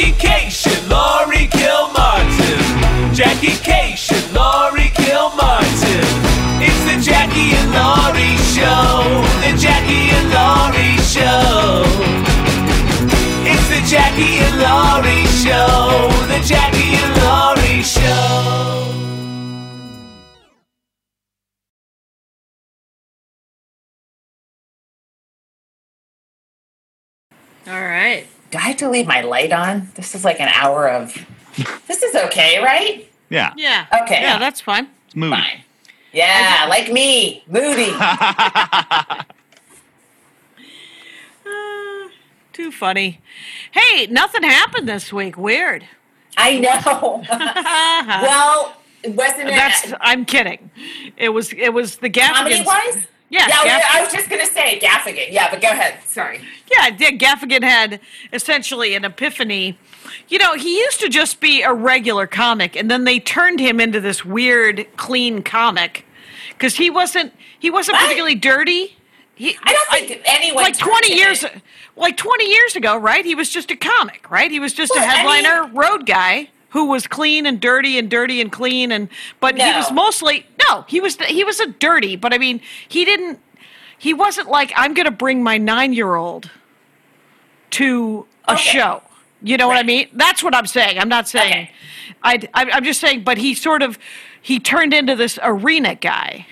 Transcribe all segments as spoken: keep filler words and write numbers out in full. Jackie Kashian, Laurie Kilmartin. Jackie Kashian, Laurie Kilmartin. It's the Jackie and Laurie Show. The Jackie and Laurie Show. It's the Jackie and Laurie Show. The Jackie and Laurie Show. All right. Do I have to leave my light on? This is like an hour of... This is okay, right? Yeah. Yeah. Okay. Yeah, that's fine. It's moody. Fine. Yeah, okay. Like me. Moody. uh, too funny. Hey, nothing happened this week. Weird. I know. Well, wasn't it... That's, I'm kidding. It was, it was the Gaffigan... Comedy-wise? Yeah, yeah Gaff- I was just going to say Gaffigan. Yeah, but go ahead. Sorry. Yeah, Gaffigan had essentially an epiphany. You know, he used to just be a regular comic, and then they turned him into this weird, clean comic because he wasn't he wasn't what? particularly dirty. He, I don't think I, anyone like twenty years it. like twenty years ago, right? He was just a comic, right? He was just well, a headliner I mean, road guy who was clean and dirty and dirty and clean and but no. he was mostly. No, he was he was a dirty, but I mean, he didn't. He wasn't like I'm going to bring my nine-year-old to a okay. show. You know right. what I mean? That's what I'm saying. I'm not saying. Okay. I I'm just saying. But he sort of he turned into this arena guy.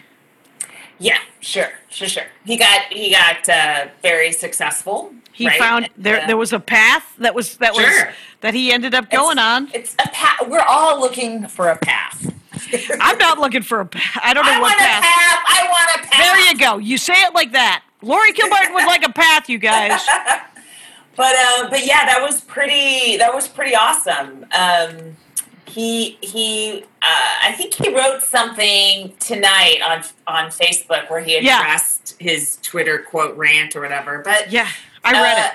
Yeah, sure, sure, sure. He got he got uh, very successful. He right? found there uh, there was a path that was that sure. was that he ended up going it's, on. It's a path. We're all looking for a path. I'm not looking for a path. I don't know I what path. I want a path. I want a path. There you go. You say it like that. Laurie Kilmartin would like a path, you guys. But um, but yeah, that was pretty. That was pretty awesome. Um, he he. Uh, I think he wrote something tonight on on Facebook where he addressed yeah. his Twitter quote rant or whatever. But yeah, I read uh,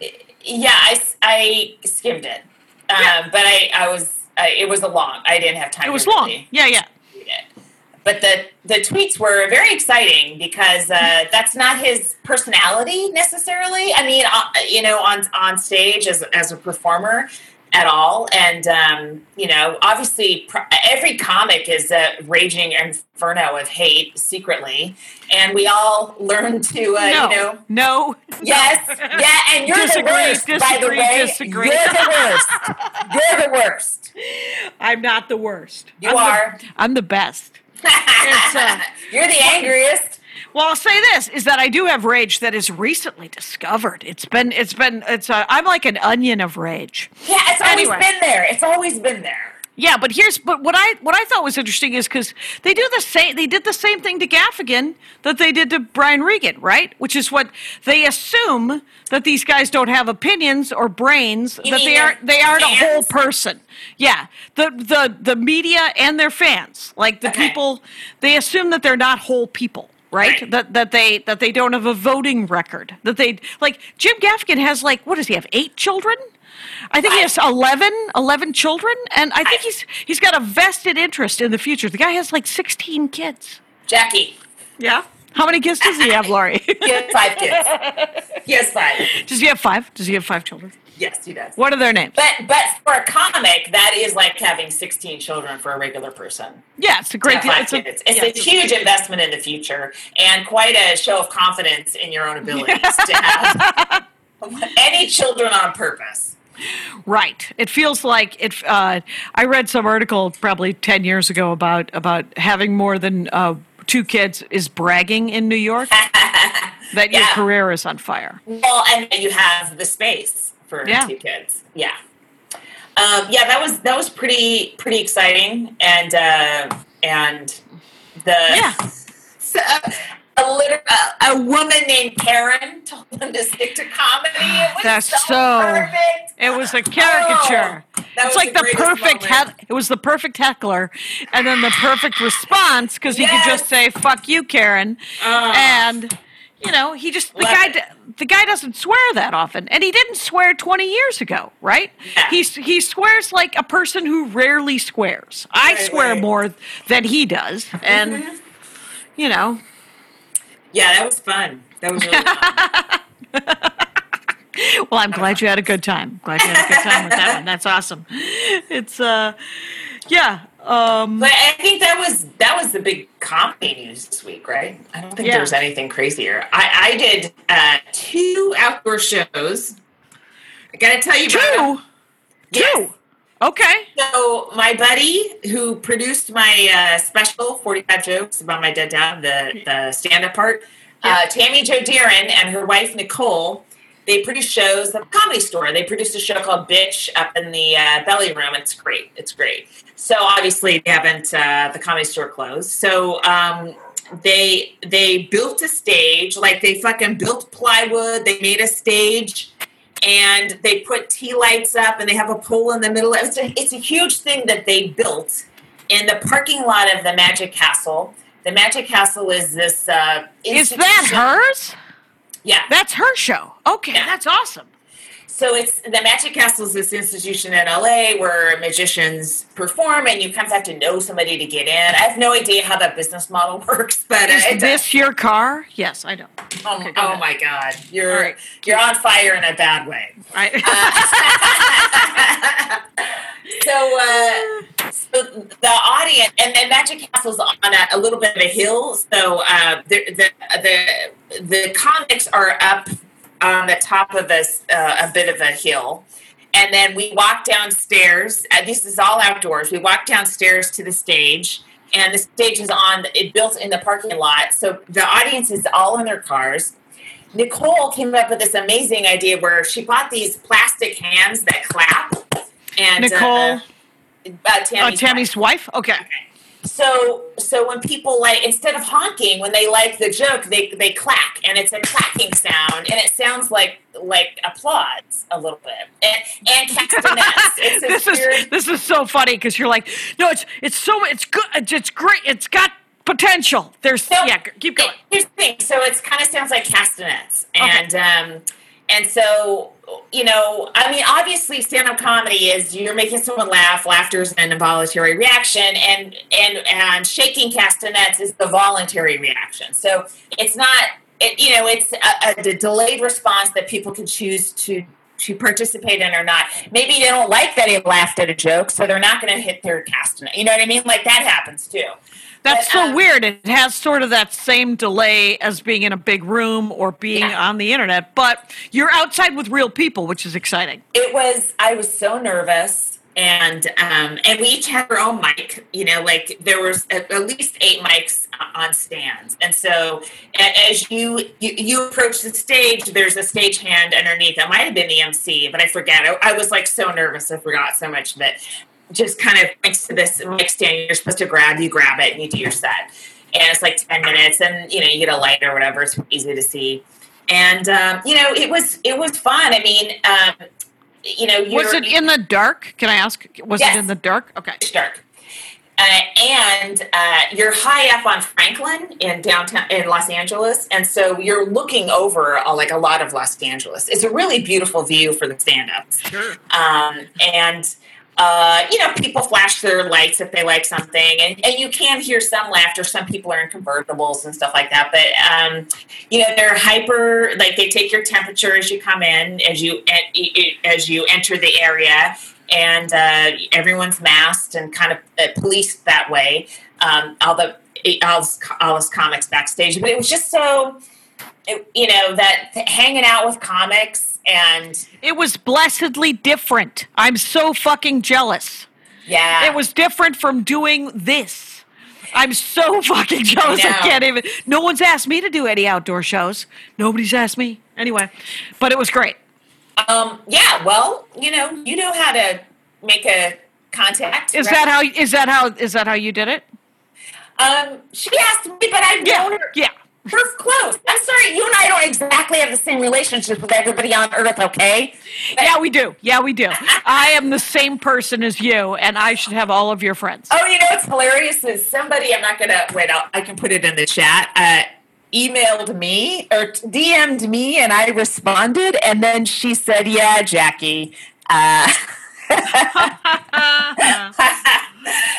it. Yeah, I, I skimmed it. Um, yeah. But I, I was. Uh, it was a long. I didn't have time. It was to long. Yeah, yeah. But the, the tweets were very exciting because uh, that's not his personality necessarily. I mean, uh, you know, on on stage as as a performer at all, and um, you know, obviously pr- every comic is a raging inferno of hate secretly, and we all learn to uh, no, you know, no, yes, no. yeah, and you're disagree, the worst. Disagree, by the way, disagree. You're the worst. You're the worst. I'm not the worst. You I'm are. The, I'm the best. Uh, You're the angriest. Well, I'll say this: is that I do have rage that is recently discovered. It's been, it's been, it's. A, I'm like an onion of rage. Yeah, it's always anyway. been there. It's always been there. Yeah, but here's, but what I what I thought was interesting is because they do the same. They did the same thing to Gaffigan that they did to Brian Regan, right? Which is what they assume that these guys don't have opinions or brains. You that they aren't they aren't fans? a whole person. Yeah, the the the media and their fans, like the okay. people, they assume that they're not whole people. Right? right, that that they that they don't have a voting record. That they like Jim Gaffigan has like what does he have eight children? I think I, he has eleven, eleven children, and I think I, he's he's got a vested interest in the future. The guy has like sixteen kids. Jackie, yeah, how many kids does he have, Laurie? He has five kids. He has five. Does he have five? Does he have five children? Yes, he does. What are their names? But but for a comic, that is like having sixteen children for a regular person. Yeah, it's a great deal. It's, a, it's yeah, a it's huge a, investment in the future and quite a show of confidence in your own abilities to have any children on purpose. Right. It feels like it. Uh, I read some article probably ten years ago about, about having more than uh, two kids is bragging in New York, that yeah. your career is on fire. Well, and you have the space. For yeah. two kids, yeah, um, yeah, that was that was pretty pretty exciting, and uh, and the yeah. so, a, a, a woman named Karen told them to stick to comedy. It was That's so, so perfect. It was a caricature. Oh, it's like the, the perfect. He- it was the perfect heckler, and then the perfect response because he yes. could just say "fuck you, Karen," oh. and. You know, he just the Love guy. It. The guy doesn't swear that often, and he didn't swear twenty years ago, right? Yeah. He he swears like a person who rarely swears. I right, swear right. more than he does, and mm-hmm. you know. Yeah, that was fun. That was really fun. Well, I'm glad you had a good time. Glad you had a good time with that one. That's awesome. It's, uh, yeah. Um, but I think that was that was the big comedy news this week, right? I don't think yeah. there was anything crazier. I, I did uh, two outdoor shows. I got to tell you two? about Two? Yes. Okay. So my buddy who produced my uh, special, forty-five Jokes About My Dead Dad, the, the stand-up part, yeah. uh, Tammy Jo Darin and her wife, Nicole, they produce shows at the Comedy Store. They produced a show called Bitch up in the uh, Belly Room. It's great. It's great. So obviously they haven't, uh, the Comedy Store closed. So um, they they built a stage. Like they fucking built plywood. They made a stage. And they put tea lights up. And they have a pool in the middle. It's a, it's a huge thing that they built in the parking lot of the Magic Castle. The Magic Castle is this uh, institution. Is that hers? Yeah. That's her show. Okay, yeah. That's awesome. So it's the Magic Castle is this institution in L A where magicians perform, and you kind of have to know somebody to get in. I have no idea how that business model works, but is it this does. your car? Yes, I know. Oh, okay, oh my God, you're right. you're on fire in a bad way. Right. Uh, so, uh, so the audience, and the Magic Castle's on a, a little bit of a hill, so uh, the the. the The comics are up on the top of a, uh, a bit of a hill. And then we walk downstairs. Uh, this is all outdoors. We walk downstairs to the stage. And the stage is on, it built in the parking lot. So the audience is all in their cars. Nicole came up with this amazing idea where she bought these plastic hands that clap. And Nicole? Uh, uh, Tammy's, uh, Tammy's wife? wife? Okay. okay. So so when people, like, instead of honking, when they like the joke, they they clack, and it's a clacking sound, and it sounds like like applause a little bit. And, and castanets. It's this is this is so funny because you're like, no, it's it's so it's good, it's great, it's got potential. There's so, yeah, keep going. Here's the thing. So it kind of sounds like castanets, and okay. um, and so. You know, I mean, obviously stand-up comedy is you're making someone laugh. Laughter is an involuntary reaction, and, and and shaking castanets is the voluntary reaction. So it's not, it, you know, it's a, a delayed response that people can choose to, to participate in or not. Maybe they don't like that he laughed at a joke, so they're not going to hit their castanet. You know what I mean? Like, that happens, too. That's but, so um, weird. It has sort of that same delay as being in a big room or being yeah. on the internet, but you're outside with real people, which is exciting. It was, I was so nervous, and um, and we each had our own mic, you know, like there was at, at least eight mics on stands. And so as you, you, you approach the stage, there's a stage hand underneath. It might have been the M C, but I forget. I, I was like so nervous. I forgot so much of it. Just kind of next to this mic stand, you're supposed to grab, you grab it, and you do your set. And it's like ten minutes, and, you know, you get a light or whatever. It's easy to see. And, um, you know, it was it was fun. I mean, um, you know. You're, was it in the dark? Can I ask? Was yes. it in the dark? Okay. It's dark. Uh, and uh, you're high up on Franklin in downtown in Los Angeles, and so you're looking over a, like a lot of Los Angeles. It's a really beautiful view for the stand-ups. Sure. Um, and... Uh, you know, people flash their lights if they like something, and, and you can hear some laughter. Some people are in convertibles and stuff like that, but, um, you know, they're hyper, like they take your temperature as you come in, as you, as you enter the area, and uh, everyone's masked and kind of policed that way. Um, all the, all, all us comics backstage, but it was just so, it, you know, that hanging out with comics. And it was blessedly different. I'm so fucking jealous. Yeah. It was different from doing this. I'm so fucking jealous. I, I can't even. No one's asked me to do any outdoor shows. Nobody's asked me. Anyway. But it was great. Um, yeah, well, you know, you know how to make a contact. Is right? that how is that how is that how you did it? Um, she asked me, but I've yeah. known her. Yeah. We're close. I'm sorry, you and I don't exactly have the same relationship with everybody on Earth, okay? But yeah, we do. Yeah, we do. I am the same person as you, and I should have all of your friends. Oh, you know what's hilarious is somebody, I'm not going to, wait, I'll, I can put it in the chat, uh, emailed me or D M'd me, and I responded, and then she said, yeah, Jackie. Uh,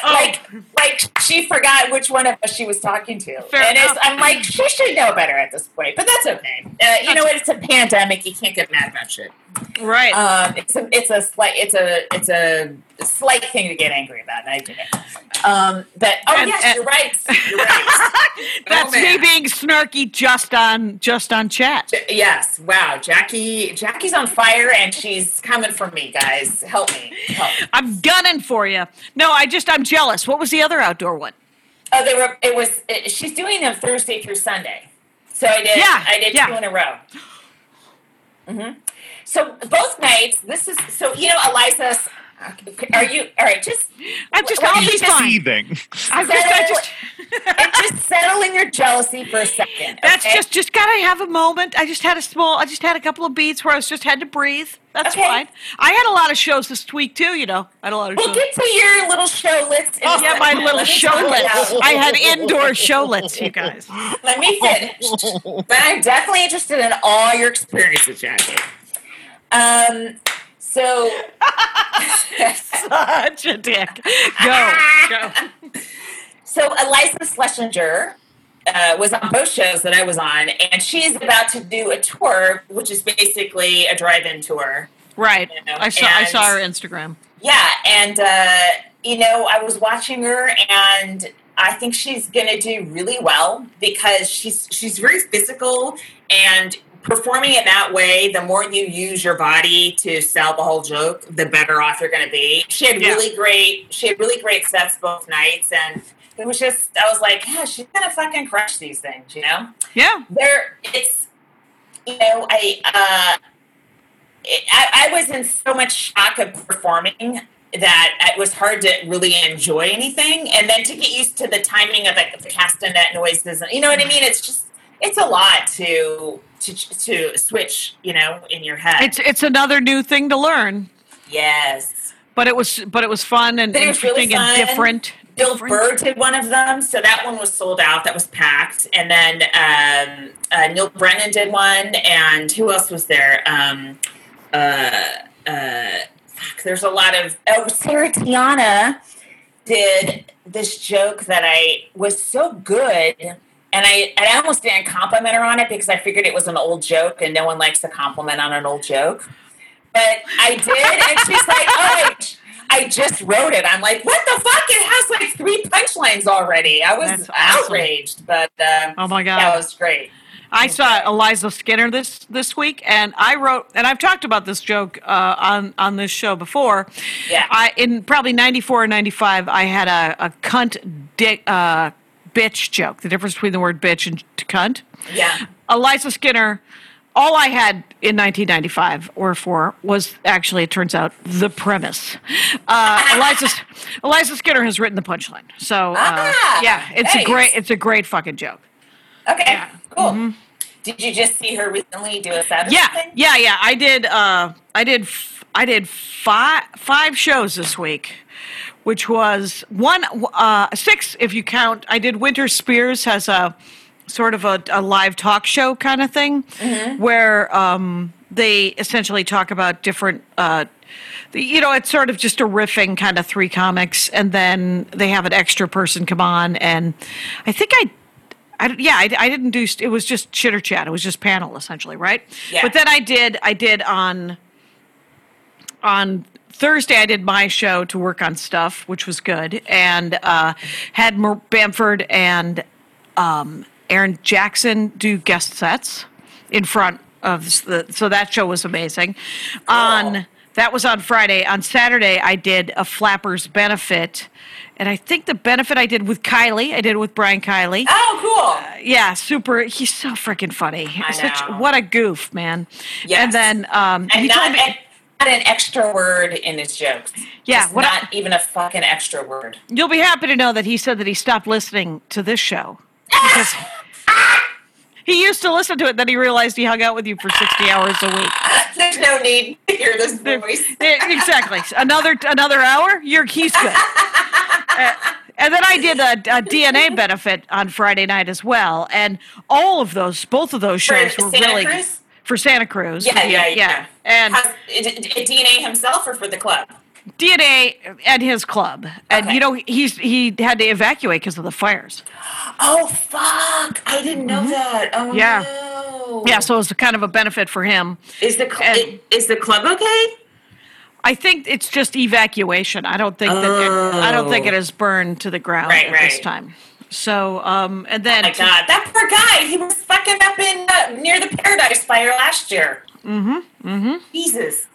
like, like she forgot which one of us she was talking to. Fair and it's, I'm like, she should know better at this point, but that's okay. Uh, you know what? It's a pandemic. You can't get mad about shit. Right. Um, it's a, it's a slight, it's a, it's a slight thing to get angry about. And I did it. Um, but oh and, yes, and, you're right. You're right. That's oh, me being snarky just on, just on chat. J- yes. Wow. Jackie, Jackie's on fire and she's coming for me, guys. Help me. Help me. I'm gunning for you. No, I just, I'm jealous. What was the other outdoor one? Oh, they were, it was, it, she's doing them Thursday through Sunday. So I did, yeah, I did yeah. two in a row. Mm-hmm. So both nights, this is, so, you know, Eliza, are you, all right, just. I'm just going to be seething. I'm just, and just settle in your jealousy for a second. That's okay? just, just got to have a moment. I just had a small, I just had a couple of beats where I was just had to breathe. That's okay. Fine. I had a lot of shows this week, too, you know. I had a lot of we'll shows. We'll get to your little show list. Oh, yeah, my little show list. I had indoor show lists, you guys. Let me finish. But I'm definitely interested in all your experiences, Jackie. Um, so such a dick. Go, go. So Iliza Shlesinger uh, was on both shows that I was on, and she's about to do a tour, which is basically a drive-in tour. Right. You know? I saw. And, I saw her Instagram. Yeah, and uh, you know, I was watching her, and I think she's going to do really well because she's she's very physical and. Performing it that way, the more you use your body to sell the whole joke, the better off you're going to be. She had yeah. really great, she had really great sets both nights, and it was just, I was like, yeah, she's going to fucking crush these things, you know? Yeah. There, it's, you know, I, uh, it, I, I was in so much shock of performing that it was hard to really enjoy anything, and then to get used to the timing of like the castanet noises, you know what I mean? It's just, it's a lot to. To, to switch, you know, in your head. It's it's another new thing to learn. Yes, but it was but it was fun and interesting really fun. and different. Bill Burr did one of them, so that one was sold out. That was packed, and then um, uh, Neil Brennan did one, and who else was there? Um, uh, uh, fuck, there's a lot of oh, Sarah Tiana did this joke that I was so good. And I and I almost didn't compliment her on it because I figured it was an old joke and no one likes to compliment on an old joke. But I did, and she's like, oh, I just wrote it. I'm like, what the fuck? It has like three punchlines already. I was That's outraged, awesome. but um, oh my God. That was great. I saw Eliza Skinner this, this week, and I wrote, and I've talked about this joke uh, on, on this show before. Yeah. I, in probably ninety-four or ninety-five, I had a, a cunt dick, uh, bitch joke, the difference between the word bitch and cunt. Yeah. Eliza Skinner, all I had in nineteen ninety-five or four was actually, it turns out, the premise. Uh, Eliza, Eliza Skinner has written the punchline. So, uh, ah, yeah, it's nice. a great, it's a great fucking joke. Okay, yeah. Cool. Mm-hmm. Did you just see her recently do a Saturday yeah, thing? Yeah, yeah, I did, uh, I did, f- I did five, five shows this week. Which was one, uh, six if you count. I did Winter Spears has a sort of a, a live talk show kind of thing mm-hmm. where um, they essentially talk about different, uh, the, you know, it's sort of just a riffing kind of three comics. And then they have an extra person come on. And I think I, I yeah, I, I didn't do, it was just chitter chat. It was just panel essentially, right? Yeah. But then I did, I did on, on, Thursday, I did my show to work on stuff, which was good, and uh, had Mer- Bamford and um, Aaron Jackson do guest sets in front of the. So that show was amazing. Cool. On that was on Friday. On Saturday, I did a Flappers benefit, and I think the benefit I did with Kylie, I did with Brian Kylie. Oh, cool! Uh, yeah, super. He's so freaking funny. I Such know. What a goof, man. Yes. And then um, and he not, told me. And- Not an extra word in his jokes. Yeah, what not I, even a fucking extra word. You'll be happy to know that he said that he stopped listening to this show because he used to listen to it. Then he realized he hung out with you for sixty hours a week. There's no need to hear this voice. Exactly. Another another hour. You're he's good. Uh, and then I did a, a D N A benefit on Friday night as well, and all of those, both of those shows for were Santa really. Cruz? For Santa Cruz. Yeah, yeah, yeah. yeah. And Has, D N A himself or for the club? D N A at his club. And, okay. you know, he's he had to evacuate because of the fires. Oh, fuck. I didn't know mm-hmm. that. Oh, yeah. no. Yeah, so it was kind of a benefit for him. Is the cl- and, is the club okay? I think it's just evacuation. I don't think oh. that I don't think it is burned to the ground right, at right. this time. So, um, and then... Oh, my God. That poor guy. He was fucking up in uh, near the Paradise Fire last year. Mm-hmm. Mm-hmm. Jesus.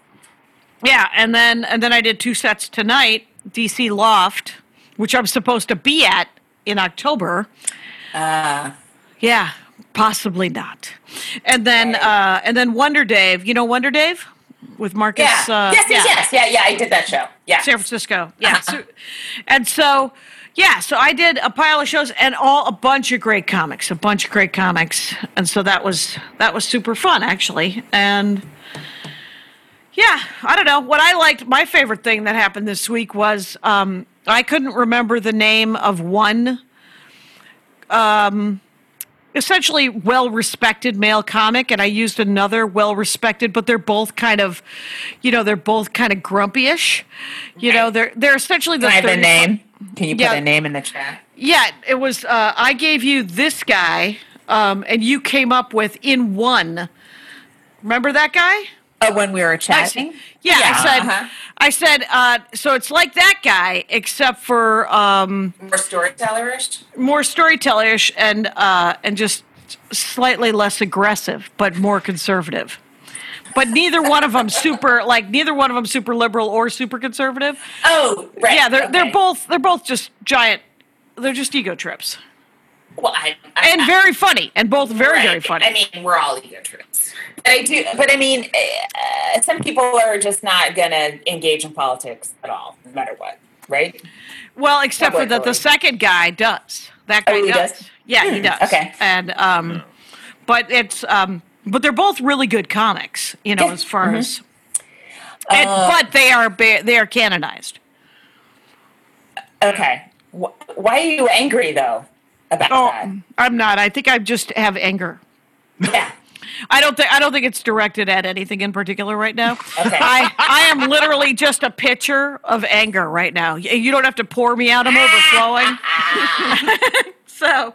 Yeah, and then and then I did two sets tonight, D C Loft, which I'm supposed to be at in October. Uh, yeah, possibly not. And then uh, and then Wonder Dave, you know Wonder Dave with Marcus. Yeah. Uh, yes, yeah. yes, yes, yeah, yeah. I did that show. Yeah, San Francisco. Yeah, uh-huh. so, and so yeah, so I did a pile of shows and all a bunch of great comics, a bunch of great comics, and so that was that was super fun actually, and. Yeah, I don't know. What I liked, my favorite thing that happened this week was um, I couldn't remember the name of one um, essentially well-respected male comic, and I used another well-respected, but they're both kind of, you know, they're both kind of grumpy-ish. You know, they're they're essentially the... Can I have a name? Can you put yeah, a name in the chat? Yeah, it was, uh, I gave you this guy, um, and you came up with in one. Remember that guy? Oh, when we were chatting? I, yeah, yeah, I said, uh-huh. I said uh, so it's like that guy, except for... Um, more storyteller-ish? More storyteller-ish and, uh, and just slightly less aggressive, but more conservative. But neither one of them super, like, neither one of them super liberal or super conservative. Oh, right. Yeah, they're, okay. they're, both, they're both just giant, they're just ego trips. Well, I, I, and very funny, and both very, right. very funny. I mean, we're all ego trips. But I do, but I mean, uh, some people are just not going to engage in politics at all, no matter what, right? Well, except Public for that, the second guy does. That guy oh, he does. does. Yeah, hmm. he does. Okay, and um, yeah. but it's um, but they're both really good comics, you know, yeah. as far mm-hmm. as. And, uh, but they are ba- they are canonized. Okay, why are you angry though? About oh, that. I'm not. I think I just have anger. Yeah. I don't think I don't think it's directed at anything in particular right now. Okay. I, I am literally just a pitcher of anger right now. You don't have to pour me out. I'm overflowing. So um,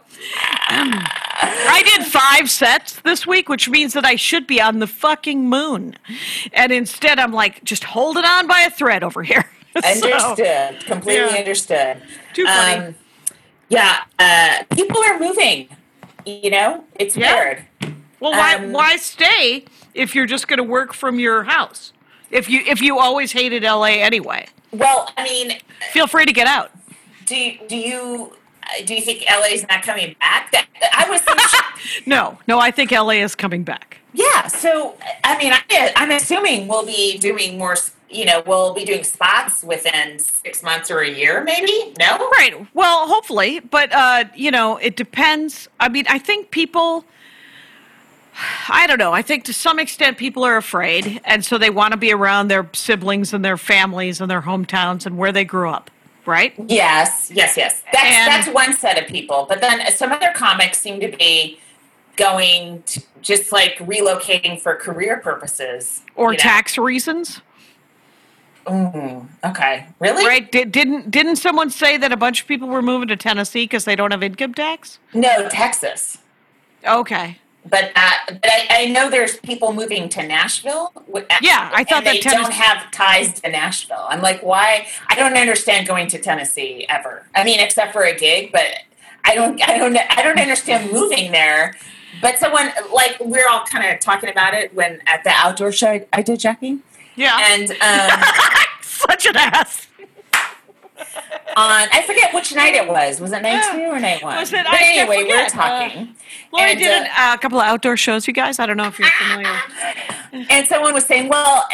I did five sets this week, which means that I should be on the fucking moon. And instead I'm like just holding on by a thread over here. Understood. So, completely yeah. understood. Too funny. Um, Yeah, uh, people are moving, you know? It's yeah. weird. Well, why um, why stay if you're just going to work from your house? If you if you always hated L A anyway. Well, I mean... Feel free to get out. Do, do you do you think L A's not coming back? That, I was thinking, No, no, I think L A is coming back. Yeah, so, I mean, I, I'm assuming we'll be doing more... You know, we'll be doing spots within six months or a year, maybe? No? Right. Well, hopefully. But, uh, you know, it depends. I mean, I think people, I don't know. I think to some extent people are afraid. And so they want to be around their siblings and their families and their hometowns and where they grew up. Right? Yes. Yes, yes. That's, and, that's one set of people. But then some other comics seem to be going to just like relocating for career purposes. Or you know? Tax reasons. Mm, okay. Really? Right? Did, didn't didn't someone say that a bunch of people were moving to Tennessee because they don't have income tax? No, Texas. Okay. But uh, but I, I know there's people moving to Nashville. With, yeah, I thought and that they Tennessee- don't have ties to Nashville. I'm like, why? I don't understand going to Tennessee ever. I mean, except for a gig. But I don't I don't I don't understand moving there. But someone like we're all kind of talking about it when at the outdoor show I, I did, Jackie. Yeah. And um, such an ass. On I forget which night it was. Was it night yeah. two or night one? Was it, but I anyway, we're talking. Uh, Laurie and, did uh, a couple of outdoor shows, you guys. I don't know if you're familiar. And someone was saying, well,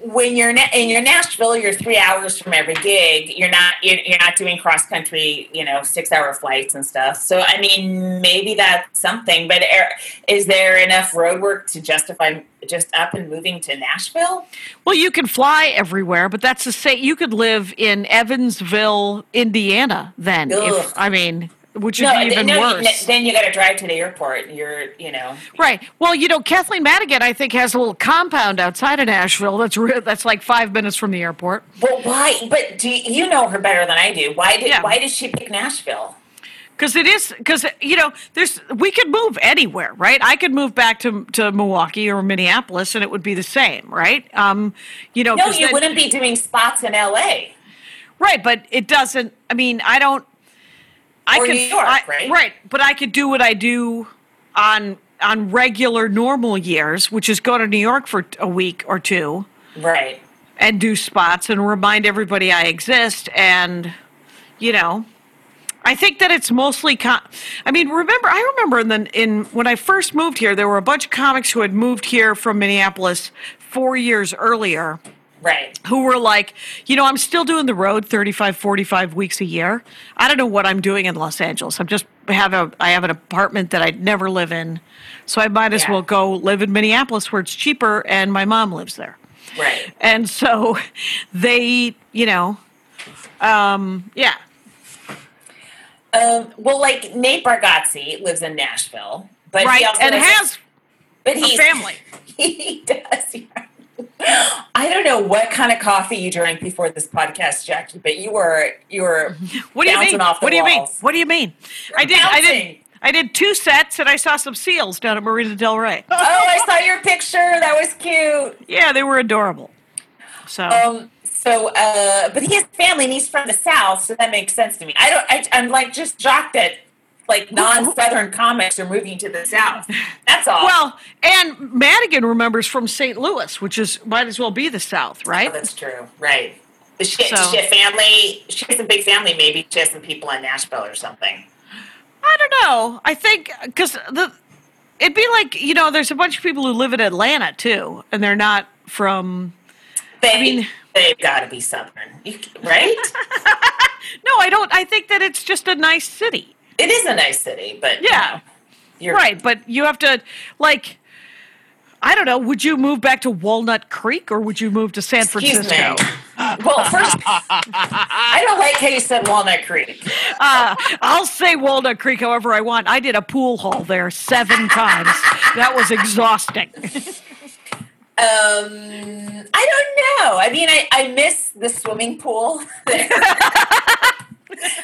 when you're in your Nashville, you're three hours from every gig. You're not you're not doing cross country, you know, six hour flights and stuff. So I mean, maybe that's something. But is there enough road work to justify? Just up and moving to Nashville? Well, you can fly everywhere, but that's the same. You could live in Evansville, Indiana, then. If, I mean, Which no, is even no, worse. Then you got to drive to the airport. You're, you know. Right. Well, you know, Kathleen Madigan, I think, has a little compound outside of Nashville that's re- that's like five minutes from the airport. Well, why? But do you, you know her better than I do. Why did yeah. Why did she pick Nashville? Because it is, because you know, there's we could move anywhere, right? I could move back to to Milwaukee or Minneapolis, and it would be the same, right? Um, you know, no, you then, wouldn't be doing spots in L A. Right, but it doesn't. I mean, I don't. I or could, New York, I, right? Right, but I could do what I do on on regular normal years, which is go to New York for a week or two, right, and do spots and remind everybody I exist. And you know, I think that it's mostly. Com- I mean, remember, I remember in the in when I first moved here, there were a bunch of comics who had moved here from Minneapolis four years earlier. Right. Who were like, you know, I'm still doing the road thirty-five, forty-five weeks a year. I don't know what I'm doing in Los Angeles. I'm just have a I have an apartment that I'd never live in. So I might as yeah. well go live in Minneapolis where it's cheaper and my mom lives there. Right. And so they, you know, um, yeah. Um, well, like Nate Bargatze lives in Nashville, but right. he also and has but a family. He does, yeah. I don't know what kind of coffee you drank before this podcast, Jackie, but you were you were what do you bouncing mean? Off the what walls. Do you mean? What do you mean? You're I did bouncing. I did I did two sets and I saw some seals down at Marina Del Rey. Oh, I saw your picture. That was cute. Yeah, they were adorable. So um, so uh, but he has family and he's from the South, so that makes sense to me. I don't I, I'm like just shocked that like non-Southern comics are moving to the South. That's all. Well, and Madigan remembers from Saint Louis, which is might as well be the South, right? Oh, that's true, right? But she, so, she has family. She has a big family. Maybe she has some people in Nashville or something. I don't know. I think because the it'd be like you know, there's a bunch of people who live in Atlanta too, and they're not from. They, I mean, they've got to be Southern, right? No, I don't. I think that it's just a nice city. It is a nice city, but yeah, you know, you're right. But you have to, like, I don't know. Would you move back to Walnut Creek or would you move to San Excuse Francisco? Me. Well, first, I don't like how you said Walnut Creek. Uh, I'll say Walnut Creek however I want. I did a pool hall there seven times. That was exhausting. Um, I don't know. I mean, I, I miss the swimming pool.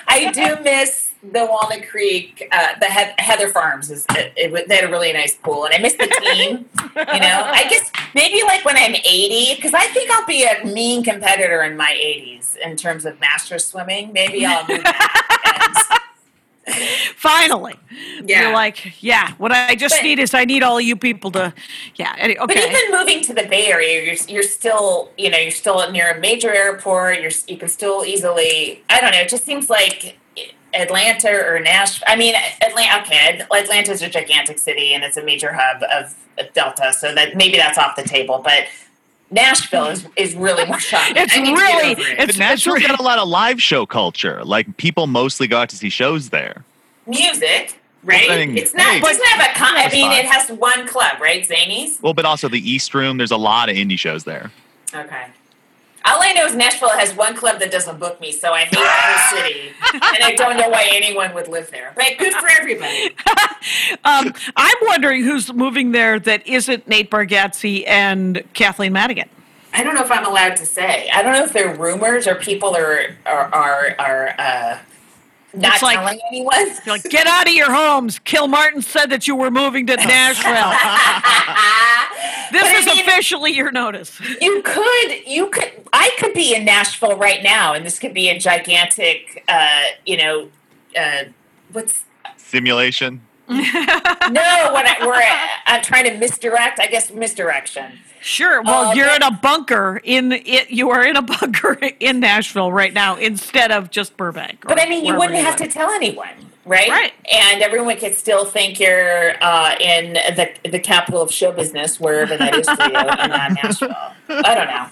I do miss the Walnut Creek, uh, the he- Heather Farms. Is it, it, they had a really nice pool, and I miss the team. You know, I guess maybe like when I'm eighty, because I think I'll be a mean competitor in my eighties in terms of master swimming. Maybe I'll move back. And... Finally, yeah. You're like, yeah. What I just but, need is I need all you people to, yeah. Okay. But even moving to the Bay Area, you're you're still, you know, you're still near a major airport. You're you can still easily. I don't know. It just seems like. Atlanta or Nashville. I mean, Atlanta. Okay, Atlanta is a gigantic city and it's a major hub of, of Delta, so that maybe that's off the table. But Nashville is, is really more shocking. It's really. It. It's, Nashville's it's, got a lot of live show culture. Like people mostly go out to see shows there. Music, right? I mean, it's not. Hey, doesn't have a. Con- I mean, fun. It has one club, right? Zanies. Well, but also the East Room. There's a lot of indie shows there. Okay. All I know is Nashville has one club that doesn't book me, so I hate the city, and I don't know why anyone would live there. But good for everybody. um, I'm wondering who's moving there that isn't Nate Bargatze and Kathleen Madigan. I don't know if I'm allowed to say. I don't know if they're rumors or people are are are, are uh, not like, telling anyone. Like, get out of your homes. Kilmartin said that you were moving to Nashville. This but is I mean, officially your notice. You could, you could, I could be in Nashville right now, and this could be a gigantic, uh, you know, uh, what's simulation? No, when I, we're I'm trying to misdirect. I guess misdirection. Sure. Well, uh, you're but, in a bunker in it. You are in a bunker in Nashville right now, instead of just Burbank. But I mean, you wouldn't you have went. to tell anyone. Right? Right, and everyone could still think you're uh, in the the capital of show business, wherever that is to you, in Nashville. I don't know.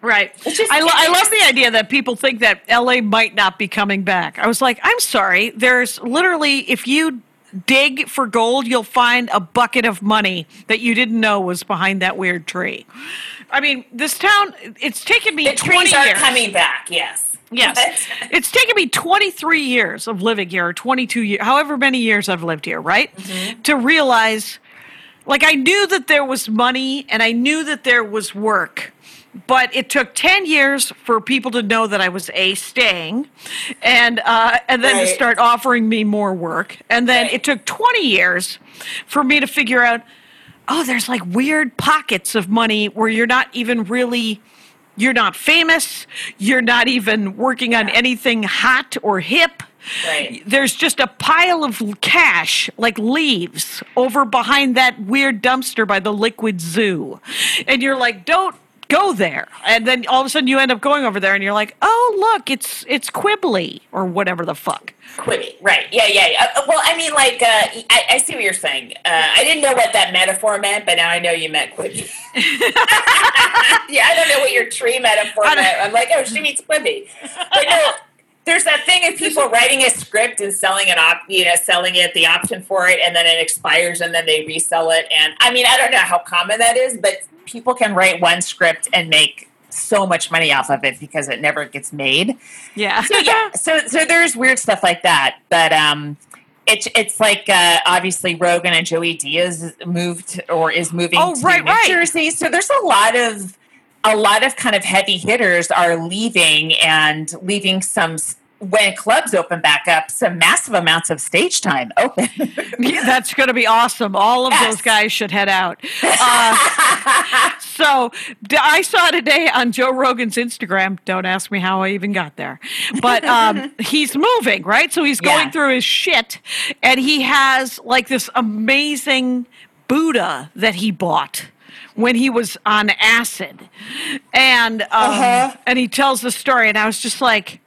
Right. Just, I, lo- I love the idea that people think that L A might not be coming back. I was like, I'm sorry. There's literally, if you dig for gold, you'll find a bucket of money that you didn't know was behind that weird tree. I mean, this town, it's taken me the twenty years. The trees are coming back, yes. Yes. What? It's taken me twenty-three years of living here, or twenty-two years, however many years I've lived here, right? Mm-hmm. To realize, like, I knew that there was money and I knew that there was work. But it took ten years for people to know that I was A, staying, and uh, and then right. to start offering me more work. And then right. it took twenty years for me to figure out, oh, there's like weird pockets of money where you're not even really, you're not famous, you're not even working yeah. on anything hot or hip. Right. There's just a pile of cash, like leaves, over behind that weird dumpster by the Liquid Zoo. And you're like, don't go there. And then all of a sudden you end up going over there and you're like, oh, look, it's it's Quibbly or whatever the fuck. Quibi, right. Yeah, yeah, yeah. Uh, well, I mean, like, uh, I, I see what you're saying. Uh, I didn't know what that metaphor meant, but now I know you meant Quibi. Yeah, I don't know what your tree metaphor meant. I'm like, oh, she means Quibi. But no, there's that thing of people writing a script and selling an op, you know, selling it, the option for it, and then it expires, and then they resell it. And I mean, I don't know how common that is, but people can write one script and make so much money off of it because it never gets made. Yeah. So yeah. So so there's weird stuff like that, but um, it's it's like uh, obviously Rogan and Joey Diaz moved or is moving oh, to right, New right. Jersey. So there's a lot of. A lot of kind of heavy hitters are leaving and leaving some, when clubs open back up, some massive amounts of stage time open. Yeah, that's going to be awesome. All of yes. those guys should head out. Uh, so I saw today on Joe Rogan's Instagram, don't ask me how I even got there, but um, he's moving, right? So he's going yeah. through his shit, and he has like this amazing Buddha that he bought when he was on acid, and um, uh-huh. and he tells the story, and I was just like,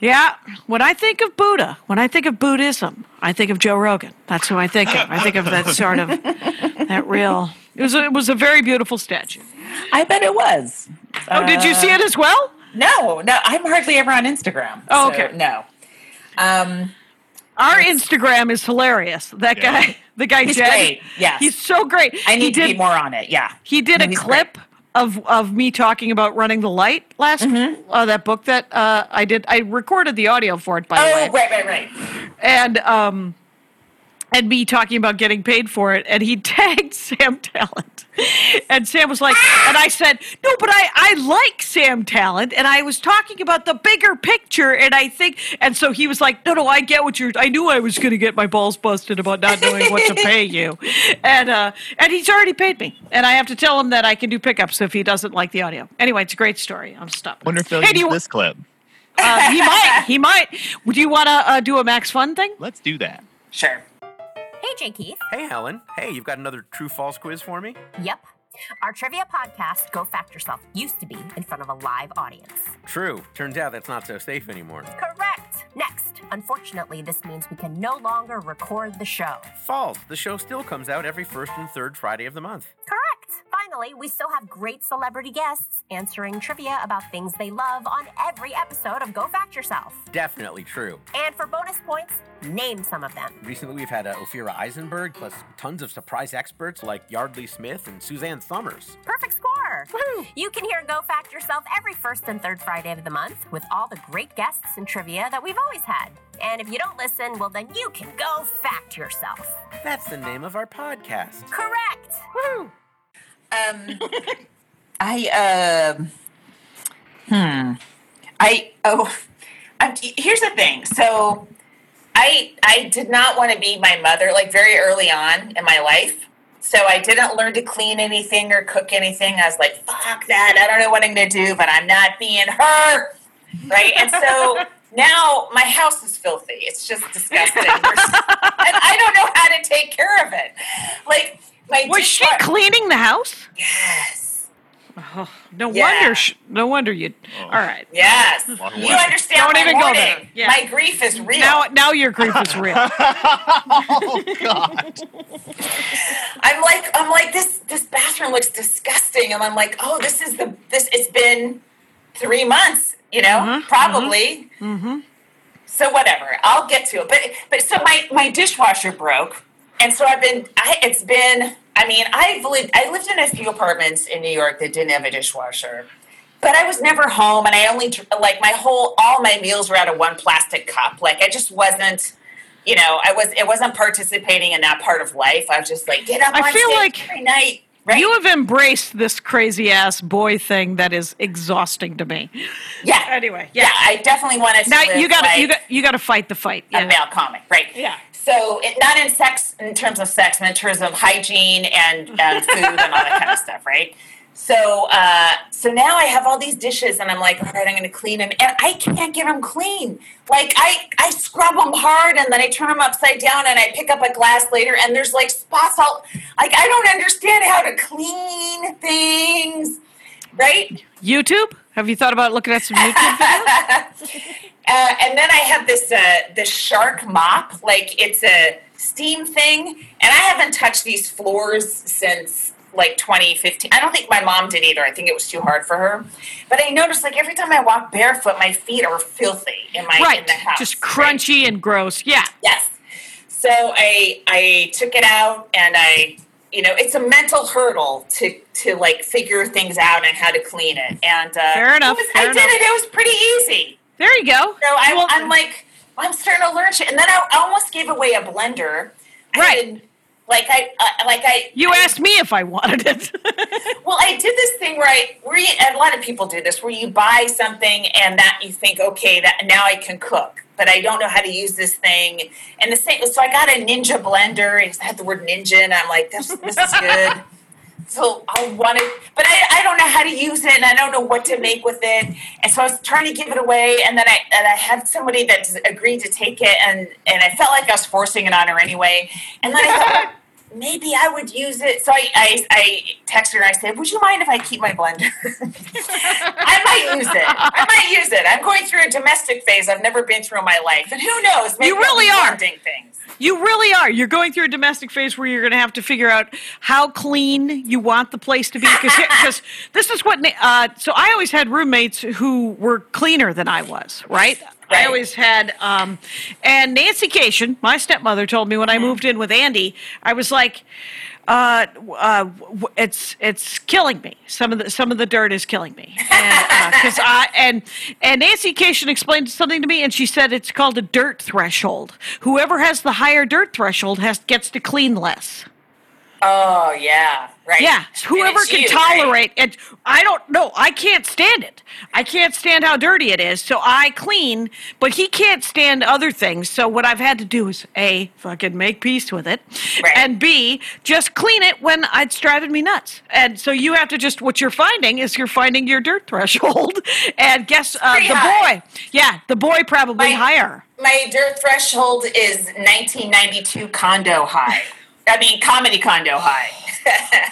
yeah, when I think of Buddha, when I think of Buddhism, I think of Joe Rogan. That's who I think of. I think of that sort of, that real, it was a, it was a very beautiful statue. I bet it was. Oh, uh, did you see it as well? No, no, I'm hardly ever on Instagram. Oh, so okay. No. Um, Our Instagram is hilarious. That yeah. guy, the guy, he's Jed, great. Yes. He's so great. I need he did, to be more on it. Yeah. He did no, a clip great. of of me talking about Running the Light last mm-hmm. uh, that book that uh, I did. I recorded the audio for it, by oh, the way. Oh, right, right, right. And um, and me talking about getting paid for it, and he tagged Sam Talent. And Sam was like, and I said, no, but I, I like Sam Talent, and I was talking about the bigger picture, and I think, and so he was like, no, no, I get what you're, I knew I was going to get my balls busted about not knowing what to pay you, and uh, and he's already paid me, and I have to tell him that I can do pickups if he doesn't like the audio. Anyway, it's a great story. I'm stopping. Wonder if they'll hey, use you, this clip. Uh, he might, he might. Do you want to uh, do a Max Fun thing? Let's do that. Sure. Hey, Jay Keith. Hey, Helen. Hey, you've got another true-false quiz for me? Yep. Our trivia podcast, Go Fact Yourself, used to be in front of a live audience. True. Turns out that's not so safe anymore. Correct. Next. Unfortunately, this means we can no longer record the show. False. The show still comes out every first and third Friday of the month. Correct. Finally, we still have great celebrity guests answering trivia about things they love on every episode of Go Fact Yourself. Definitely true. And for bonus points, name some of them. Recently, we've had uh, Ophira Eisenberg, plus tons of surprise experts like Yardley Smith and Suzanne Summers. Perfect score! Woo-hoo. You can hear Go Fact Yourself every first and third Friday of the month with all the great guests and trivia that we've always had. And if you don't listen, well, then you can Go Fact Yourself. That's the name of our podcast. Correct! Woo! Um, I, um, uh, hmm, I, oh, I'm, here's the thing. So I, I did not want to be my mother, like, very early on in my life. So I didn't learn to clean anything or cook anything. I was like, fuck that. I don't know what I'm going to do, but I'm not being her. Right. And so now my house is filthy. It's just disgusting. And I don't know how to take care of it. Like, my was she part- cleaning the house? Yes. Oh, no yeah. wonder. Sh- no wonder you. Oh. All right. Yes. You understand? Don't my even warning. Go there. Yeah. My grief is real. Now, now your grief is real. Oh God. I'm like, I'm like this. This bathroom looks disgusting, and I'm like, oh, this is the this. It's been three months, you know, mm-hmm, probably. Mm-hmm, mm-hmm. So whatever. I'll get to it. But but so my my dishwasher broke. And so I've been, I, it's been, I mean, I've lived, I lived in a few apartments in New York that didn't have a dishwasher. But I was never home, and I only, like, my whole, all my meals were out of one plastic cup. Like, I just wasn't, you know, I was, it wasn't participating in that part of life. I was just like, get up I on feel like every night. Right? You have embraced this crazy-ass boy thing that is exhausting to me. Yeah. Anyway. Yeah, yeah I definitely wanted to now, live you gotta, like you got you got to fight the fight. Yeah. A male comic, right? Yeah. So it, not in sex, in terms of sex, but in terms of hygiene and, and food and all that kind of stuff, right? So uh, so now I have all these dishes, and I'm like, all right, I'm going to clean them. And I can't get them clean. Like, I, I scrub them hard, and then I turn them upside down, and I pick up a glass later, and there's, like, spots all – like, I don't understand how to clean things, right? YouTube? Have you thought about looking at some YouTube videos? uh, and then I have this uh, this shark mop. Like, it's a steam thing, and I haven't touched these floors since – like twenty fifteen. I don't think my mom did either. I think it was too hard for her. But I noticed, like, every time I walk barefoot, my feet are filthy in my right. in the house. Just crunchy right? and gross. Yeah. Yes. So I I took it out, and I, you know, it's a mental hurdle to to like figure things out and how to clean it. And uh, fair enough. It was, fair I did enough. it. It was pretty easy. There you go. So I, well, I'm like, I'm starting to learn shit. And then I almost gave away a blender. Right. And, Like I, uh, like I. You asked I, me if I wanted it. Well, I did this thing where I, where you, a lot of people do this, where you buy something and that you think, okay, that now I can cook, but I don't know how to use this thing. And the same, so I got a Ninja blender. It had the word ninja, and I'm like, this, this is good. So I wanted, but I, I don't know how to use it, and I don't know what to make with it. And so I was trying to give it away, and then I and I had somebody that agreed to take it, and and I felt like I was forcing it on her anyway. And then I thought. Maybe I would use it. So I, I, I texted her and I said, would you mind if I keep my blender? I might use it. I might use it. I'm going through a domestic phase I've never been through in my life. And who knows? Maybe you really are. Things. You really are. You're going through a domestic phase where you're going to have to figure out how clean you want the place to be. Because this is what uh, – so I always had roommates who were cleaner than I was, right? Right. I always had, um, and Nancy Kashian, my stepmother, told me when I moved in with Andy, I was like, uh, uh, "It's it's killing me. Some of the some of the dirt is killing me." Because uh, I and and Nancy Kashian explained something to me, and she said it's called a dirt threshold. Whoever has the higher dirt threshold has gets to clean less. Oh yeah, right. Yeah, whoever can you, tolerate right? it. I don't know. I can't stand it. I can't stand how dirty it is. So I clean, but he can't stand other things. So what I've had to do is A, fucking make peace with it, right. and B, just clean it when it's driving me nuts. And so you have to just what you're finding is you're finding your dirt threshold. And guess uh, the high. boy, yeah, the boy probably my, higher. My dirt threshold is nineteen ninety-two condo high. I mean, comedy condo high.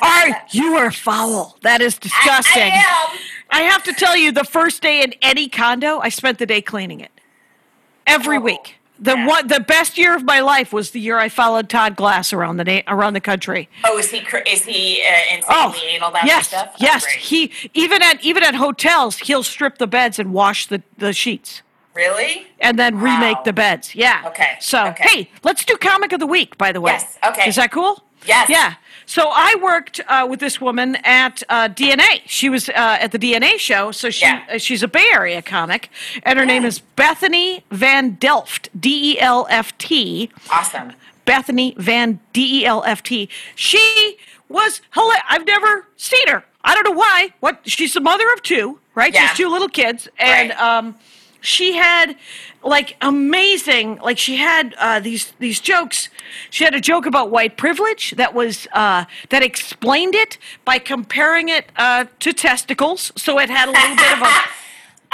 Are, you are foul. That is disgusting. I, I am. I have to tell you, the first day in any condo, I spent the day cleaning it. Every oh, week. The yeah. one, the best year of my life was the year I followed Todd Glass around the na- around the country. Oh, is he is he uh, insanely oh, anal about yes, stuff? Oh, yes, yes. He even at even at hotels, he'll strip the beds and wash the, the sheets. Really? And then wow. remake the beds. Yeah. Okay. So, okay. hey, let's do Comic of the Week, by the way. Yes. Okay. Is that cool? Yes. Yeah. So I worked uh, with this woman at uh, D N A. She was uh, at the D N A show, so she yeah. uh, she's a Bay Area comic, and her yeah. name is Bethany Van Delft, D E L F T. Awesome. Bethany Van D E L F T. She was hilarious. I've never seen her. I don't know why. What? She's the mother of two, right? Yeah. She has two little kids, and right. um. She had, like, amazing, like, she had uh, these these jokes. She had a joke about white privilege that was, uh, that explained it by comparing it uh, to testicles. So it had a little bit of a...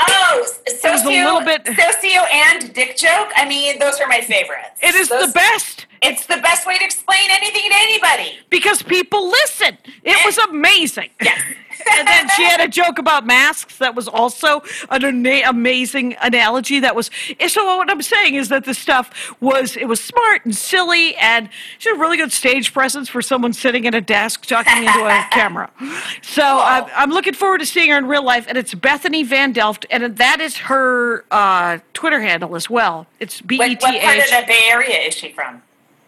Oh, socio, it was a little bit, socio and dick joke. I mean, those are my favorites. It is those, the best. It's the best way to explain anything to anybody. Because people listen. It and, was amazing. Yes. And then she had a joke about masks that was also an ama- amazing analogy. That was so. What I'm saying is that the stuff was it was smart and silly, and she had a really good stage presence for someone sitting at a desk talking into a camera. So uh, I'm looking forward to seeing her in real life. And it's Bethany Van Delft, and that is her uh, Twitter handle as well. It's B E T H. What, what part of the Bay Area is she from?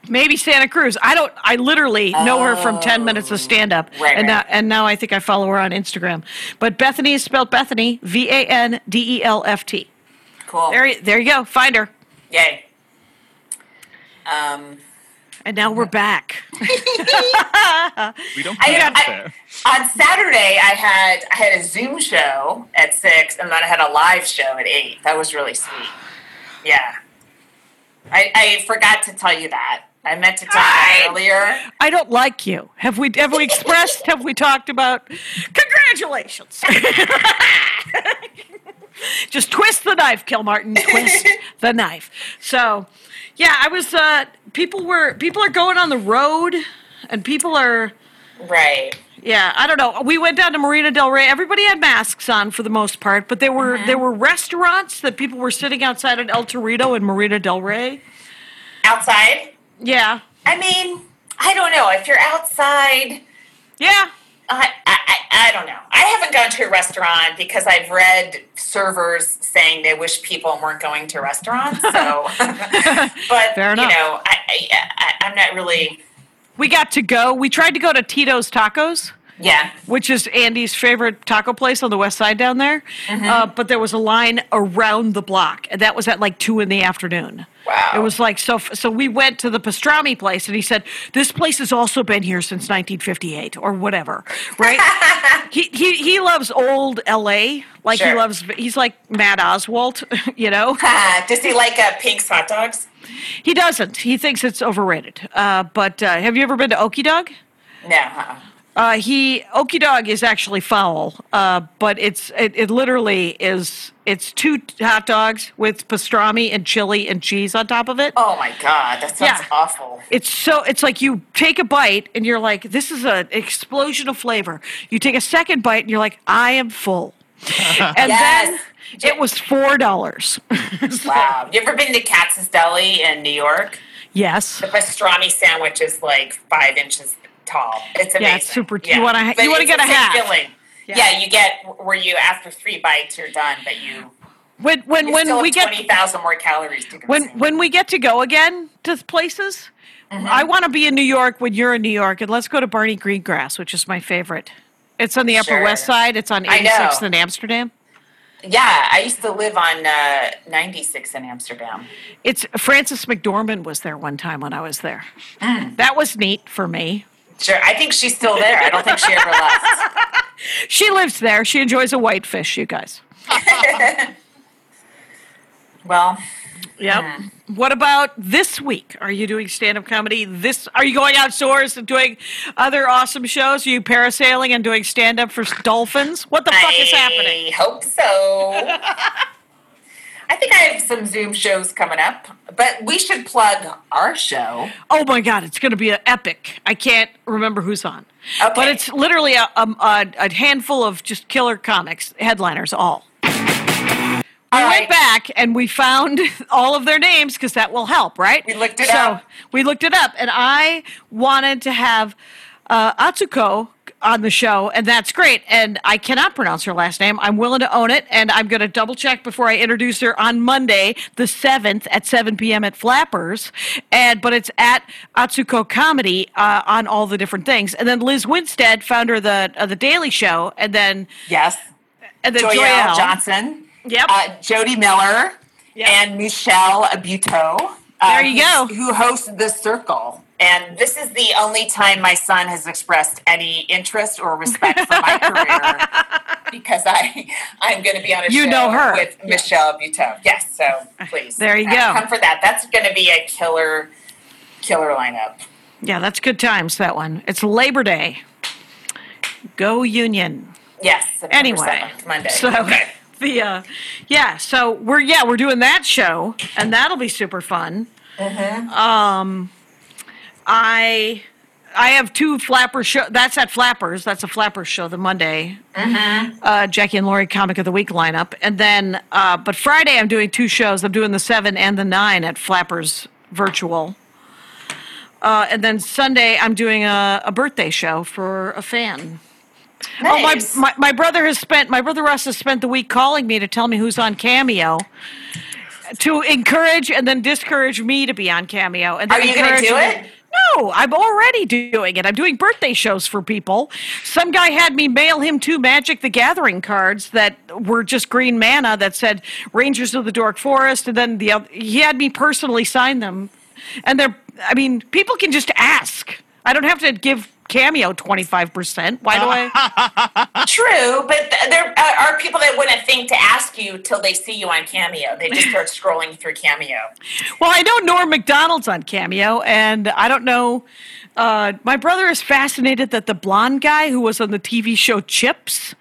Maybe Santa Cruz. I don't. I literally oh, know her from ten minutes of stand-up, right, and now right. and now I think I follow her on Instagram. But Bethany is spelled Bethany, V A N D E L F T. Cool. There, there you go. Find her. Yay. Um, and now we're back. we don't I, I, I, on Saturday, I had I had a Zoom show at six, and then I had a live show at eight. That was really sweet. Yeah. I, I forgot to tell you that. I meant to tell you earlier. I don't like you. Have we have we expressed? Have we talked about? Congratulations. Just twist the knife, Kilmartin. Twist the knife. So, yeah, I was. Uh, people were. People are going on the road, and people are. Right. Yeah, I don't know. We went down to Marina Del Rey. Everybody had masks on for the most part, but there were mm-hmm. there were restaurants that people were sitting outside at El Torito and Marina Del Rey. Outside? Yeah. I mean, I don't know. If you're outside... Yeah. I, I, I don't know. I haven't gone to a restaurant because I've read servers saying they wish people weren't going to restaurants. So, But, Fair enough. You know, I, I, I'm not really... We got to go. We tried to go to Tito's Tacos. Yeah. Which is Andy's favorite taco place on the west side down there. Mm-hmm. Uh, but there was a line around the block. And that was at like two in the afternoon. Wow. It was like, so So we went to the pastrami place, and he said, this place has also been here since nineteen fifty-eight or whatever, right? he, he he loves old L A. Like sure. he loves, he's like Matt Oswalt, you know? Does he like uh, Pink's hot dogs? He doesn't. He thinks it's overrated. Uh, but uh, have you ever been to Okie Dog? No. Uh-uh. Uh, he Okie Dog is actually foul, uh, but it's it, it literally is. It's two hot dogs with pastrami and chili and cheese on top of it. Oh my God, that sounds yeah. awful. It's so it's like you take a bite and you're like, this is an explosion of flavor. You take a second bite and you're like, I am full. And yes. then it was four dollars. So, wow. You ever been to Katz's Deli in New York? Yes. The pastrami sandwich is like five inches tall. It's amazing. Yeah, it's super. Yeah. You want to you want to get a half. Yeah. yeah, you get where you after three bites you're done, but you when when you when still we have get twenty thousand more calories to consume. When when we get to go again to places, mm-hmm. I want to be in New York when you're in New York, and let's go to Barney Greengrass, which is my favorite. It's on the sure. Upper West Side. It's on eighty-sixth in Amsterdam. Yeah, I used to live on uh, ninety-six in Amsterdam. It's Frances McDormand was there one time when I was there. Mm. That was neat for me. Sure, I think she's still there. I don't think she ever left. She lives there. She enjoys a whitefish, you guys. Well, yep. Mm. What about this week? Are you doing stand-up comedy? This are you going outdoors and doing other awesome shows? Are you parasailing and doing stand-up for dolphins? What the I fuck is happening? I hope so. I think I have some Zoom shows coming up, but we should plug our show. Oh, my God. It's going to be an epic. I can't remember who's on. Okay. But it's literally a, a, a handful of just killer comics, headliners all. We all went right. back and we found all of their names because that will help, right? We looked it so up. So we looked it up, and I wanted to have uh, Atsuko on the show, and that's great. And I cannot pronounce her last name. I'm willing to own it, and I'm going to double check before I introduce her on Monday, the seventh at seven p.m. at Flappers. And but it's at Atsuko Comedy uh, on all the different things. And then Liz Winstead, founder of the of the Daily Show, and then yes, and then Joelle Johnson, yep, uh, Jody Miller, yep. and Michelle Buteau. Uh, there you go. Who hosts The Circle. And this is the only time my son has expressed any interest or respect for my career because I, I'm going to be on a you show know her. with yeah. Michelle Buteau. Yes, so please. There you uh, go. Come for that. That's going to be a killer, killer lineup. Yeah, that's good times, that one. It's Labor Day. Go Union. Yes. September anyway. seventh, Monday. So, okay. The, uh, yeah, so we're, yeah, we're doing that show, and that'll be super fun. Mm-hmm. Um... I I have two Flapper show. That's at Flappers. That's a Flappers show, the Monday. Mm-hmm. Uh, Jackie and Laurie Comic of the Week lineup. And then, uh, but Friday I'm doing two shows. I'm doing the seven and the nine at Flappers Virtual. Uh, and then Sunday I'm doing a, a birthday show for a fan. Nice. Oh, my, my, my brother has spent, my brother Russ has spent the week calling me to tell me who's on Cameo. to encourage and then discourage me to be on Cameo. And then are you going to do it? No, I'm already doing it. I'm doing birthday shows for people. Some guy had me mail him two Magic the Gathering cards that were just green mana that said Rangers of the Dork Forest, and then the other, he had me personally sign them. And they're, I mean, people can just ask. I don't have to give Cameo twenty-five percent. Why do I? True, but there are people that wouldn't think to ask you till they see you on Cameo. They just start scrolling through Cameo. Well, I know Norm MacDonald's on Cameo, and I don't know. Uh, my brother is fascinated that the blonde guy who was on the T V show Chips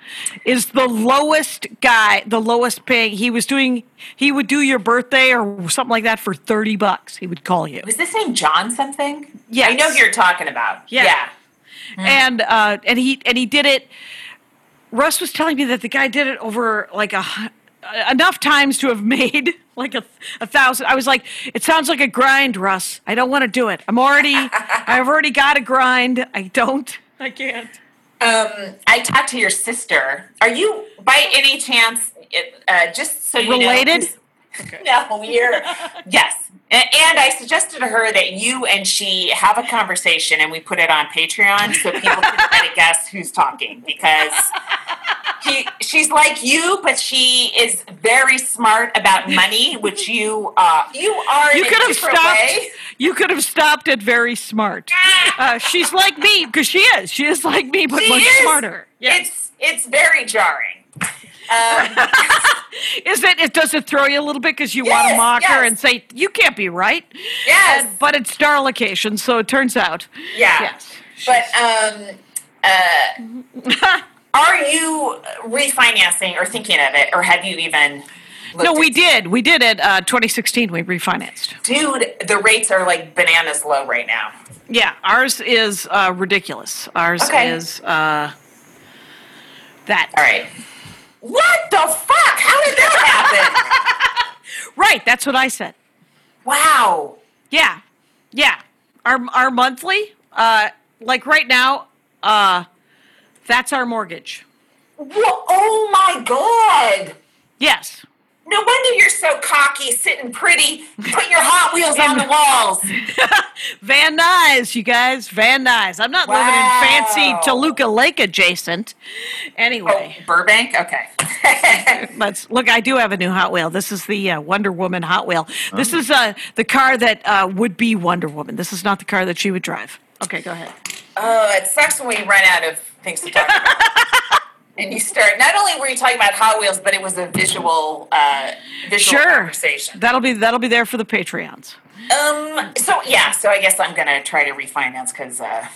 is the lowest guy, the lowest paying. He was doing, he would do your birthday or something like that for thirty bucks. He would call you. Was this name John something? Yes. I know who you're talking about. Yeah. yeah. Mm. And uh, and he and he did it. Russ was telling me that the guy did it over like a enough times to have made like a, a thousand. I was like, it sounds like a grind, Russ. I don't want to do it. I'm already, I've already got a grind. I don't, I can't. Um, I talked to your sister. Are you by any chance, it, uh, just so you related? Know, okay. No, you're, yes. And, and I suggested to her that you and she have a conversation and we put it on Patreon so people can try to guess who's talking, because she, she's like you, but she is very smart about money, which you, uh, you are in you could a have stopped, way. You could have stopped at very smart. Uh, she's like me, because she is. She is like me, but she much is. Smarter. Yes. It's, it's very jarring. Um, is it, it? Does it throw you a little bit because you yes, want to mock yes. her and say you can't be right? Yes, and, but it's star location, so it turns out. Yeah, yes. But um, uh, are you refinancing or thinking of it, or have you even? No, we did. It? We did it. Uh, twenty sixteen, we refinanced. Dude, the rates are like bananas low right now. Yeah, ours is uh, ridiculous. Ours okay. is uh, that. All right. What the fuck? How did that happen? Right, that's what I said. Wow. Yeah, yeah. Our our monthly, uh, like right now, uh, that's our mortgage. Whoa, oh my god. Yes. No wonder you're so cocky, sitting pretty, putting your Hot Wheels on the walls. Van Nuys, you guys, Van Nuys. I'm not wow. living in fancy Toluca Lake adjacent. Anyway. Oh, Burbank? Okay. Let's look, I do have a new Hot Wheel. This is the uh, Wonder Woman Hot Wheel. Oh. This is uh, the car that uh, would be Wonder Woman. This is not the car that she would drive. Okay, go ahead. Oh, it sucks when we run out of things to talk about. And you start, not only were you talking about Hot Wheels, but it was a visual, uh, visual sure. conversation. That'll be, that'll be there for the Patreons. Um, so yeah, so I guess I'm going to try to refinance because, uh,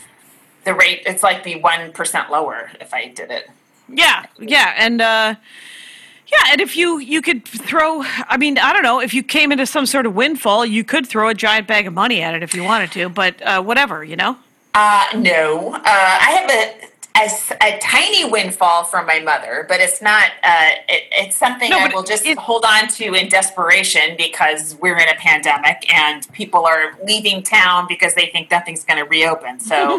the rate, it's like the one percent lower if I did it. Yeah. Yeah. And, uh, yeah. And if you, you could throw, I mean, I don't know, if you came into some sort of windfall, you could throw a giant bag of money at it if you wanted to, but, uh, whatever, you know? Uh, no, uh, I have a, A, a tiny windfall from my mother, but it's not, uh, it, it's something no, I will just it, hold on to in desperation because we're in a pandemic and people are leaving town because they think nothing's going to reopen. So,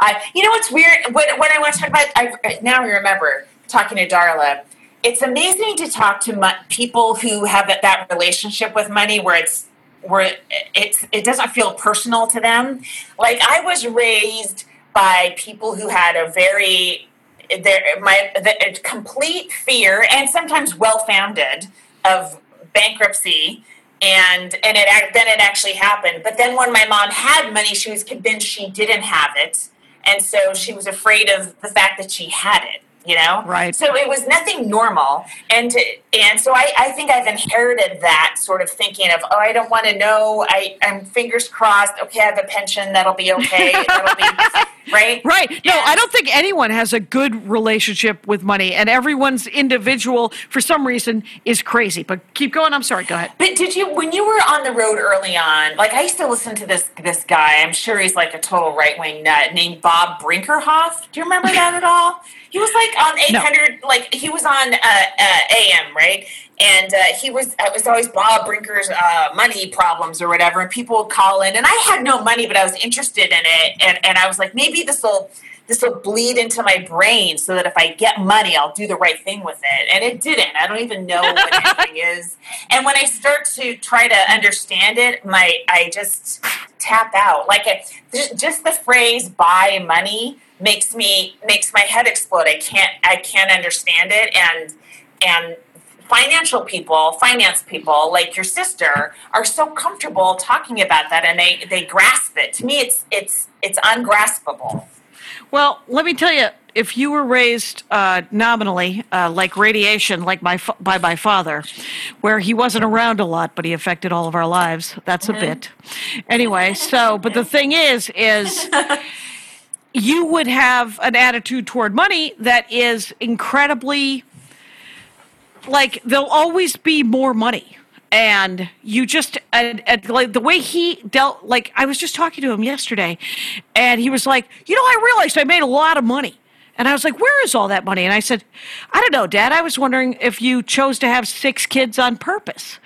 uh, you know what's weird? What, what I want to talk about, I, now I remember talking to Darla, it's amazing to talk to mo- people who have that, that relationship with money where it's, where it's, it doesn't feel personal to them. Like I was raised by people who had a very, their, my the, complete fear and sometimes well-founded of bankruptcy, and and it then it actually happened. But then when my mom had money, she was convinced she didn't have it, and so she was afraid of the fact that she had it. You know, right? So it was nothing normal, and and so I, I think I've inherited that sort of thinking of oh I don't want to know I I'm fingers crossed okay I have a pension that'll be okay that'll be right right no yeah. I don't think anyone has a good relationship with money, and everyone's individual for some reason is crazy. But keep going. I'm sorry. Go ahead. But did you when you were on the road early on? Like I used to listen to this this guy. I'm sure he's like a total right wing nut named Bob Brinkerhoff. Do you remember that at all? He was like on eight hundred, no. like he was on uh, uh, A M, right? And uh, he was, it was always Bob Brinker's uh, money problems or whatever. And people would call in, and I had no money, but I was interested in it. And, and I was like, maybe this will, this will bleed into my brain so that if I get money, I'll do the right thing with it. And it didn't. I don't even know what anything is. And when I start to try to understand it, my, I just tap out. Like a, just the phrase buy money makes me, makes my head explode. I can't, I can't understand it. And, and, Financial people, finance people like your sister are so comfortable talking about that, and they, they grasp it. To me, it's it's it's ungraspable. Well, let me tell you, if you were raised uh, nominally, uh, like radiation, like my by my father, where he wasn't around a lot, but he affected all of our lives. That's mm-hmm. a bit. Anyway, so but the thing is, is. You would have an attitude toward money that is incredibly. Like, there'll always be more money. And you just, and, and like the way he dealt, like, I was just talking to him yesterday, and he was like, you know, I realized I made a lot of money. And I was like, where is all that money? And I said, I don't know, Dad. I was wondering if you chose to have six kids on purpose.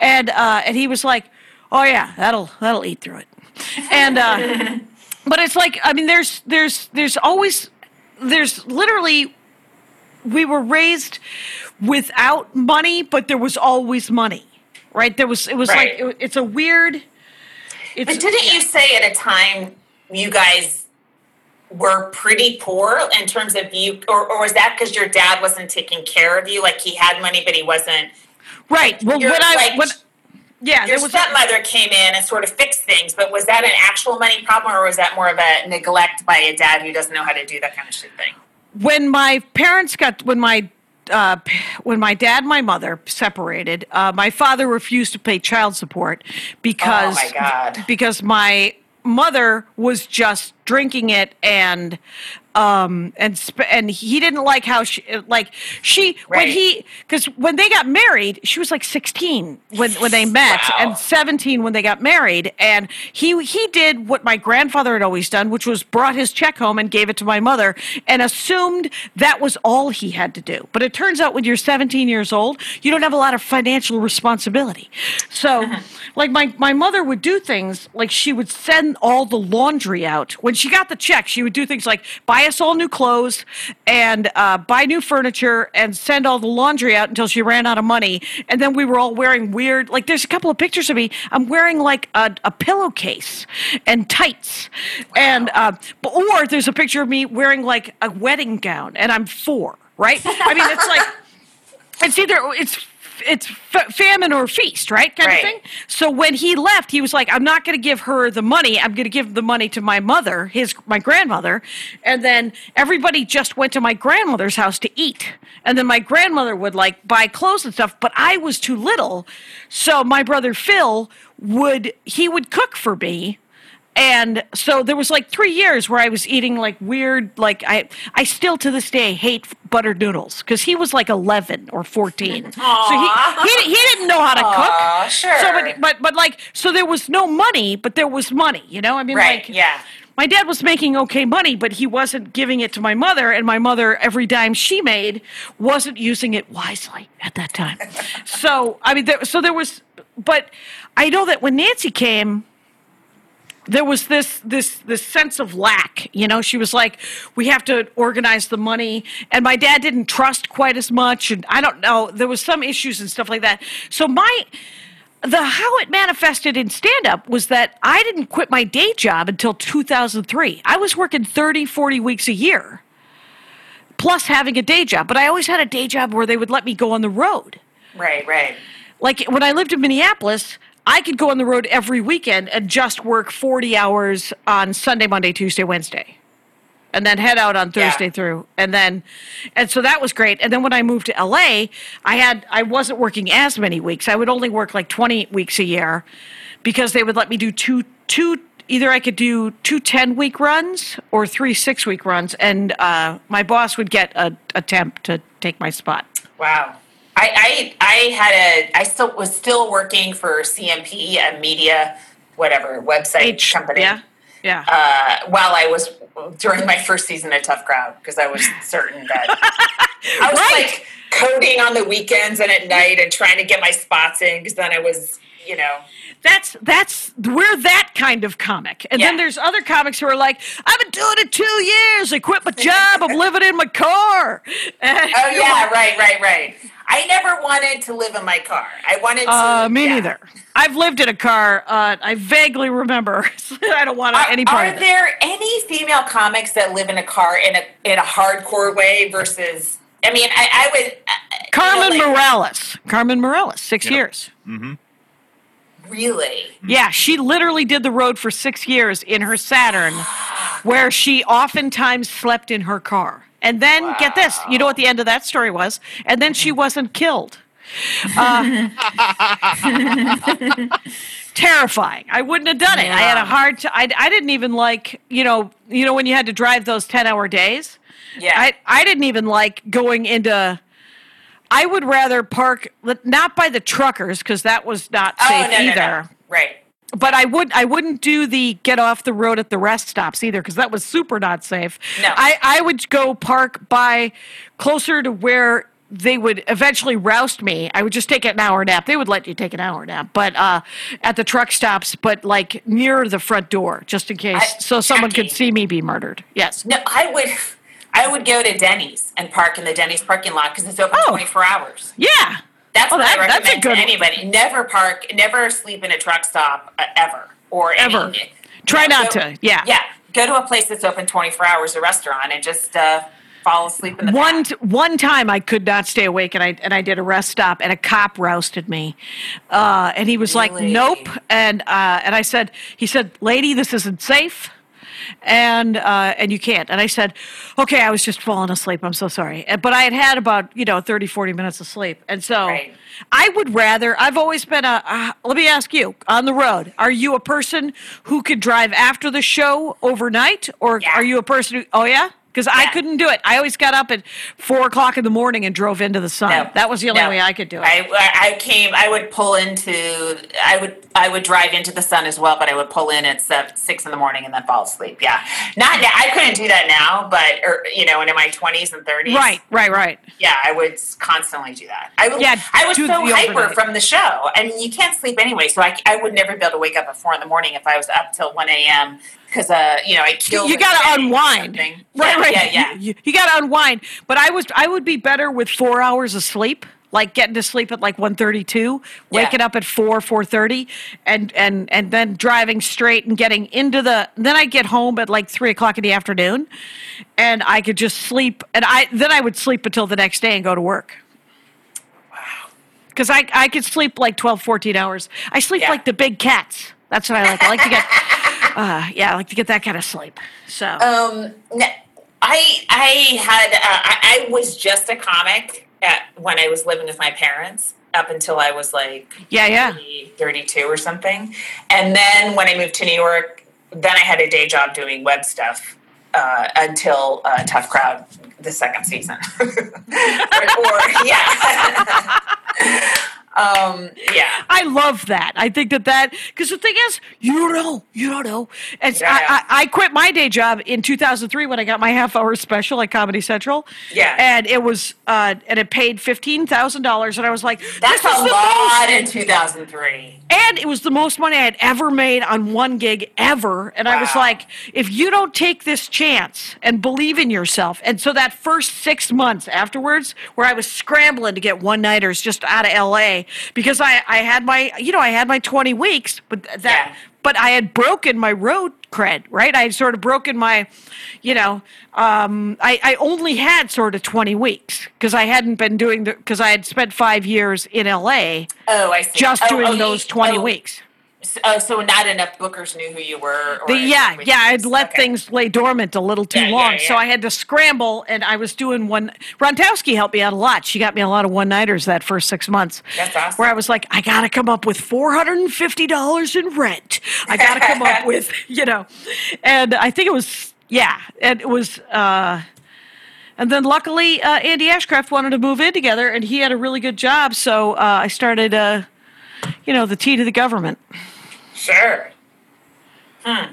And uh, and he was like, oh, yeah, that'll that'll eat through it. And, uh, but it's like, I mean, there's there's there's always, there's literally, we were raised without money, but there was always money, right? There was, it was right. like, it, it's a weird. It's, but didn't yeah. you say at a time you guys were pretty poor in terms of you, or, or was that because your dad wasn't taking care of you? Like he had money, but he wasn't. Right. Well, when I, like, when, yeah. Your stepmother came in and sort of fixed things, but was that an actual money problem, or was that more of a neglect by a dad who doesn't know how to do that kind of shit thing? When my parents got, when my uh, when my dad and my mother separated, uh, my father refused to pay child support because oh my God. because my mother was just drinking it and um and sp- and he didn't like how she like she right. when he because when they got married she was like sixteen when when they met wow. and seventeen when they got married, and he he did what my grandfather had always done, which was brought his check home and gave it to my mother and assumed that was all he had to do. But it turns out when you're seventeen years old you don't have a lot of financial responsibility, so like my my mother would do things like she would send all the laundry out. When she got the check, she would do things like buy us all new clothes and uh, buy new furniture and send all the laundry out until she ran out of money. And then we were all wearing weird, like there's a couple of pictures of me. I'm wearing like a, a pillowcase and tights. Wow. And uh, or there's a picture of me wearing like a wedding gown, and I'm four, right? I mean, it's like, it's either, it's It's f- famine or feast, right? Kind right. of thing. So when he left, he was like, I'm not going to give her the money. I'm going to give the money to my mother, his my grandmother. And then everybody just went to my grandmother's house to eat. And then my grandmother would like buy clothes and stuff, but I was too little. So my brother Phil would, he would cook for me. And so there was like three years where I was eating like weird, like I, I still to this day hate buttered noodles because he was like eleven or fourteen. Aww. So he, he, he didn't know how to Aww, cook. Sure. So, but, but, but like, so there was no money, but there was money, you know? I mean, right, like, yeah. My dad was making okay money, but he wasn't giving it to my mother, and my mother, every dime she made, wasn't using it wisely at that time. So, I mean, there, so there was, but I know that when Nancy came, there was this this this sense of lack, you know. She was like, we have to organize the money, and my dad didn't trust quite as much, and I don't know, there was some issues and stuff like that. So my the how it manifested in stand-up was that I didn't quit my day job until two thousand three. I was working thirty, forty weeks a year, plus having a day job, but I always had a day job where they would let me go on the road. Right, right. Like when I lived in Minneapolis, I could go on the road every weekend and just work forty hours on Sunday, Monday, Tuesday, Wednesday, and then head out on Thursday yeah. through. And then, and so that was great. And then when I moved to L A, I had, I wasn't working as many weeks. I would only work like twenty weeks a year because they would let me do two, two, either I could do two ten-week runs or three six-week runs. And uh, my boss would get a, a temp to take my spot. Wow. I, I I had a I still was still working for C M P, a media whatever website H, company. Yeah, yeah. Uh, while I was during my first season of Tough Crowd, because I was certain that I was right. like coding on the weekends and at night and trying to get my spots in because then I was, you know. That's, that's, we're that kind of comic. And yeah. then there's other comics who are like, I've been doing it two years. I quit my job. I'm living in my car. And oh, yeah, like, right, right, right. I never wanted to live in my car. I wanted to. Uh, me yeah. neither. I've lived in a car. Uh, I vaguely remember. I don't want are, any part of it. Are there any female comics that live in a car in a in a hardcore way versus? I mean, I, I would. Uh, Carmen you know, like, Morales. Carmen Morales, six yeah. years. Mm-hmm. Really? Yeah, she literally did the road for six years in her Saturn, where she oftentimes slept in her car. And then, wow. get this, you know what the end of that story was? And then she wasn't killed. Uh, terrifying. I wouldn't have done it. Yeah. I had a hard time. I, I didn't even like, you know, you know when you had to drive those ten-hour days? Yeah. I, I didn't even like going into... I would rather park, not by the truckers, because that was not oh, safe no, either. No, no. Right. But I would I wouldn't do the get off the road at the rest stops either because that was super not safe. No. I, I would go park by closer to where they would eventually roust me. I would just take an hour nap. They would let you take an hour nap, but uh, at the truck stops, but like near the front door, just in case, I, so someone Jackie, could see me be murdered. Yes. No, I would. I would go to Denny's and park in the Denny's parking lot because it's open oh, twenty-four hours. Yeah. That's oh, what that, I recommend to anybody. Never park, never sleep in a truck stop uh, ever. Or ever. Any, Try know, not go, to, yeah. Yeah. Go to a place that's open twenty-four hours, a restaurant, and just uh, fall asleep in the one t- One time I could not stay awake, and I and I did a rest stop, and a cop rousted me. Uh, and he was really? like, nope. And uh, and I said, he said, lady, this isn't safe. And uh, and you can't. And I said, okay, I was just falling asleep. I'm so sorry. But I had had about, you know, thirty, forty minutes of sleep. And so right. I would rather, I've always been a, uh, let me ask you, on the road, are you a person who could drive after the show overnight? Or yeah. are you a person who, oh, yeah? Because yeah. I couldn't do it. I always got up at four o'clock in the morning and drove into the sun. No. That was the only no. way I could do it. I, I came, I would pull into, I would I would drive into the sun as well, but I would pull in at seven, six in the morning and then fall asleep. Yeah. Not now. I couldn't do that now, but, or, you know, in my twenties and thirties. Right, right, right. Yeah, I would constantly do that. I, would, yeah, I was so hyper from the show. I mean, you can't sleep anyway, so I, I would never be able to wake up at four in the morning if I was up till one a.m., because, uh, you know, I killed. You got to unwind. Right, yeah, right. Yeah, yeah. You, you got to unwind. But I was, I would be better with four hours of sleep, like getting to sleep at like one thirty-two, yeah. waking up at four, four thirty, and, and, and then driving straight and getting into the – then I'd get home at like three o'clock in the afternoon, and I could just sleep. And I then I would sleep until the next day and go to work. Wow. Because I, I could sleep like twelve, fourteen hours. I sleep yeah. like the big cats. That's what I like. I like to get – Uh, yeah, I like to get that kind of sleep. So, um, I I had uh, I, I was just a comic at, when I was living with my parents up until I was like yeah yeah thirty, thirty-two or something, and then when I moved to New York, then I had a day job doing web stuff uh, until uh, Tough Crowd the second season. or, or yeah. Um, yeah. I love that. I think that that, because the thing is, you don't know. You don't know. And yeah, I, yeah. I, I quit my day job in two thousand three when I got my half hour special at Comedy Central. Yeah. And it was, uh, and it paid fifteen thousand dollars. And I was like, that's this a is the lot most. In two thousand three. And it was the most money I had ever made on one gig ever. And wow. I was like, if you don't take this chance and believe in yourself. And so that first six months afterwards, where I was scrambling to get one nighters just out of L A, because I, I had my, you know, I had my twenty weeks, but that, yeah. but I had broken my road cred, right? I had sort of broken my, you know, um, I, I only had sort of twenty weeks because I hadn't been doing the, because I had spent five years in L A. Oh, I see. Just oh, doing oh, those twenty oh. weeks. So, uh, so not enough bookers knew who you were. Or the, yeah, yeah, I'd let okay. things lay dormant a little too yeah, long, yeah, yeah. so I had to scramble, and I was doing one. Rontowski helped me out a lot. She got me a lot of one-nighters that first six months. That's awesome. Where I was like, I got to come up with four hundred fifty dollars in rent. I got to come up with, you know, and I think it was, yeah, and it was, uh, and then luckily uh, Andy Ashcraft wanted to move in together, and he had a really good job, so uh, I started, uh, you know, the tea to the government. Sure. Hmm.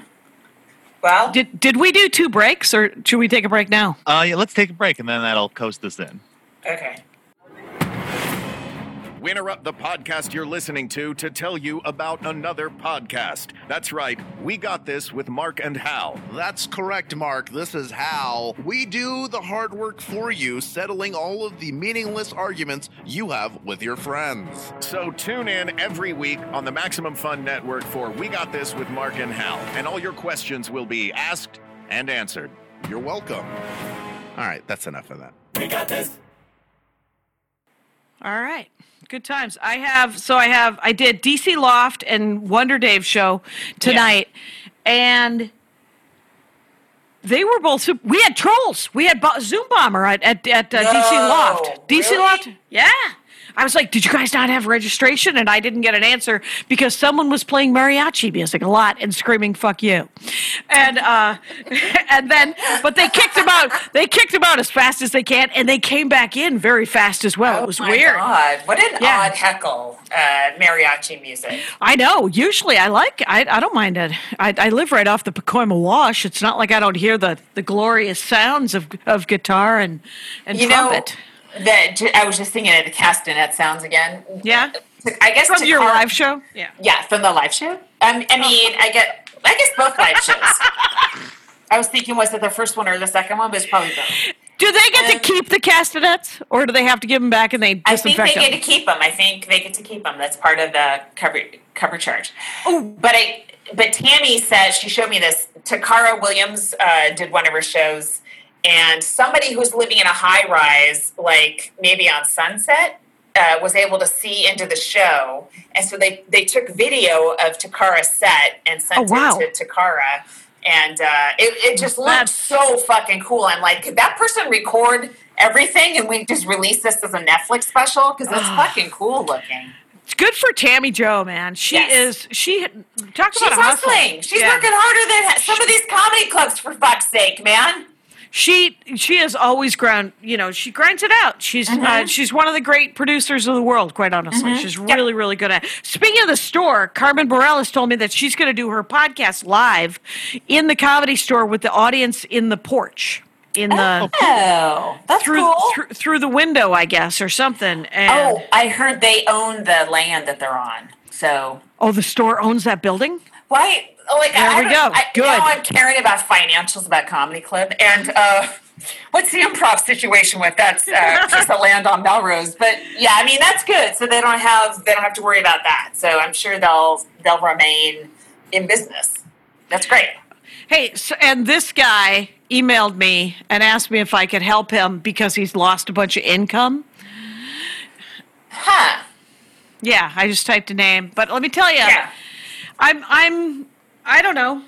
Well, did did we do two breaks, or should we take a break now? Uh, yeah, let's take a break, and then that'll coast us in. Okay. we interrupt the podcast you're listening to to tell you about another podcast. That's right. We got this with Mark and Hal. That's correct, Mark. This is Hal. We do the hard work for you, settling all of the meaningless arguments you have with your friends. So tune in every week on the Maximum Fun Network for We Got This with Mark and Hal. And all your questions will be asked and answered. You're welcome. All right, that's enough of that. We got this. All right. Good times. I have, so I have, I did D C Loft and Wonder Dave show tonight. Yeah. And they were both, we had trolls. We had bo- Zoom Bomber at, at, at uh, no, D C Loft. D C really? Loft? Yeah. I was like, did you guys not have registration? And I didn't get an answer because someone was playing mariachi music a lot and screaming, fuck you. And uh, and then, but they kicked them out. They kicked them out as fast as they can, and they came back in very fast as well. Oh, it was my weird. God. What an yeah. odd heckle, uh, mariachi music. I know. Usually I like I I don't mind it. I, I live right off the Pacoima Wash. It's not like I don't hear the, the glorious sounds of, of guitar and, and you trumpet. Know, That I was just thinking of the castanet sounds again. Yeah, I guess from your call, live show. Yeah, yeah, from the live show. Um, I mean, I get, I guess both live shows. I was thinking, was it the first one or the second one? But it's probably both. Do they get um, to keep the castanets, or do they have to give them back and they disinfect them? I think they them? get to keep them. I think they get to keep them. That's part of the cover cover charge. Oh, but I but Tammy says she showed me this. Takara Williams uh, did one of her shows. And somebody who's living in a high-rise, like maybe on Sunset, uh, was able to see into the show. And so they, they took video of Takara's set and sent oh, wow. it to Takara. And uh, it, it just looked That's... so fucking cool. I'm like, could that person record everything and we just release this as a Netflix special? Because it's fucking cool looking. It's good for Tammy Jo, man. She yes. is, she, talk about She's hustling. hustling. She's yeah. working harder than some of these comedy clubs, for fuck's sake, man. She she has always ground, you know, she grinds it out. She's mm-hmm. uh, she's one of the great producers of the world, quite honestly. Mm-hmm. She's yep. really, really good at it. Speaking of the store, Carmen Borellis told me that she's going to do her podcast live in the Comedy Store with the audience in the porch. In the oh, that's through, cool. Through, through the window, I guess, or something. And oh, I heard they own the land that they're on. So Oh, the store owns that building? Why? Like, there I we go. I, Good. Now I'm caring about financials, about Comedy Club, and uh, what's the improv situation with that's uh, just a land on Melrose. But yeah, I mean that's good. So they don't have they don't have to worry about that. So I'm sure they'll they'll remain in business. That's great. Hey, so, and this guy emailed me and asked me if I could help him because he's lost a bunch of income. Huh? Yeah, I just typed a name, but let me tell you, yeah. I'm I'm. I don't know.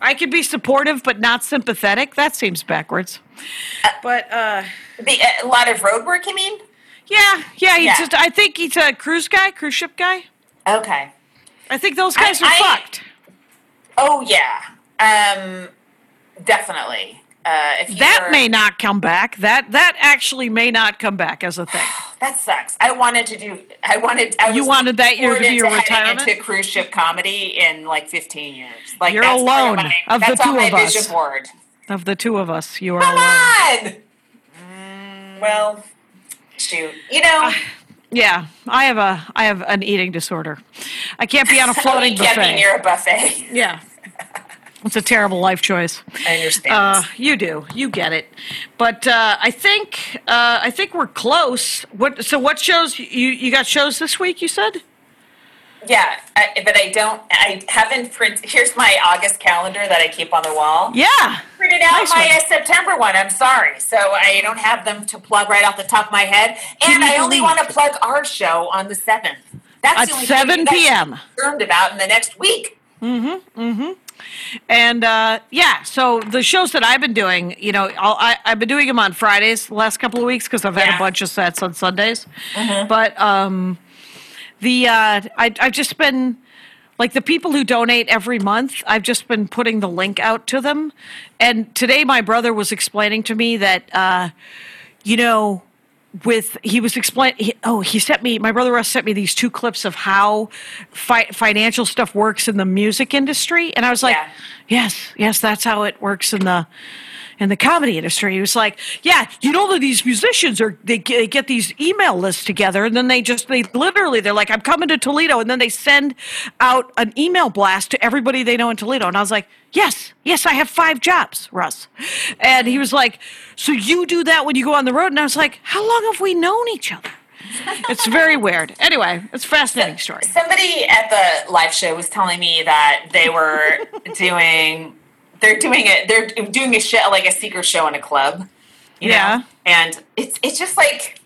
I could be supportive, but not sympathetic. That seems backwards. Uh, but uh, the, a lot of road work, you mean? Yeah, yeah. He yeah. just. I think he's a cruise guy, cruise ship guy. Okay. I think those guys I, are I, fucked. Oh yeah, um, definitely. Uh, if that may not come back. That that actually may not come back as a thing. That sucks. I wanted to do. I wanted. I you was wanted that year to be your retirement. Into cruise ship comedy in like fifteen years. Like you're that's alone my, of that's the two my of us. Vision board. Of the two of us, you are come alone. On. Well, shoot. You know. Uh, yeah, I have a. I have an eating disorder. I can't be on a floating buffet. You can't be near a buffet. Yeah. It's a terrible life choice. I understand. Uh, you do. You get it. But uh, I think uh, I think we're close. What? So what shows? You, you got shows this week, you said? Yeah, I, but I don't. I haven't printed. Here's my August calendar that I keep on the wall. Yeah. I printed out nice my one. September one. I'm sorry. So I don't have them to plug right off the top of my head. And I only want to plug our show on the seventh. That's the only seven p.m. That's confirmed about in the next week. Mm-hmm, mm-hmm. And, uh, yeah, so the shows that I've been doing, you know, I'll, I, I've been doing them on Fridays the last couple of weeks because I've had yeah. a bunch of sets on Sundays. Mm-hmm. But um, the uh, I, I've just been, like, the people who donate every month, I've just been putting the link out to them. And today my brother was explaining to me that, uh, you know, With he was explaining. Oh, he sent me. My brother Russ sent me these two clips of how fi- financial stuff works in the music industry, and I was like, yeah. "Yes, yes, that's how it works in the in the comedy industry. He was like, yeah, you know that these musicians are, they get, they get these email lists together, and then they just, they literally, they're like, I'm coming to Toledo. And then they send out an email blast to everybody they know in Toledo. And I was like, yes, yes, I have five jobs, Russ. And he was like, so you do that when you go on the road? And I was like, how long have we known each other? It's very weird. Anyway, it's a fascinating story. Somebody at the live show was telling me that they were doing, they're doing it, they're doing a show, like a secret show in a club, you yeah. know? And it's it's just like,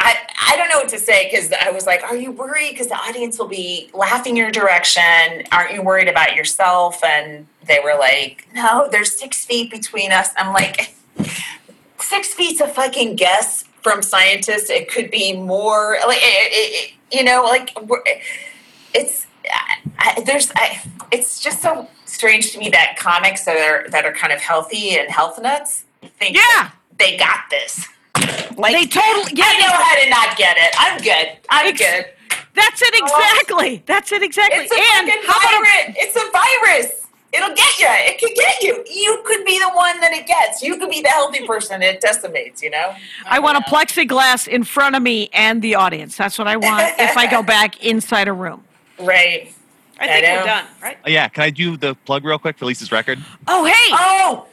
I, I don't know what to say, because I was like, are you worried? Because the audience will be laughing your direction. Aren't you worried about yourself? And they were like, no, there's six feet between us. I'm like, six feet's a fucking guess. From scientists, it could be more, like, it, it, you know, like, it's, I, there's, I, it's just so strange to me that comics that are, that are kind of healthy and health nuts think yeah. they got this. Like, they totally, yeah, I know how to not get it. I'm good. I'm ex- good. That's it exactly. That's it exactly. It's a and fucking virus. It's a virus. It'll get you. It could get you. You could be the one that it gets. You could be the healthy person it decimates, you know? I, I want know. a plexiglass in front of me and the audience. That's what I want if I go back inside a room. Right. I, I think know. we're done, right? Oh, yeah. Can I do the plug real quick for Lisa's record? Oh, hey. Oh.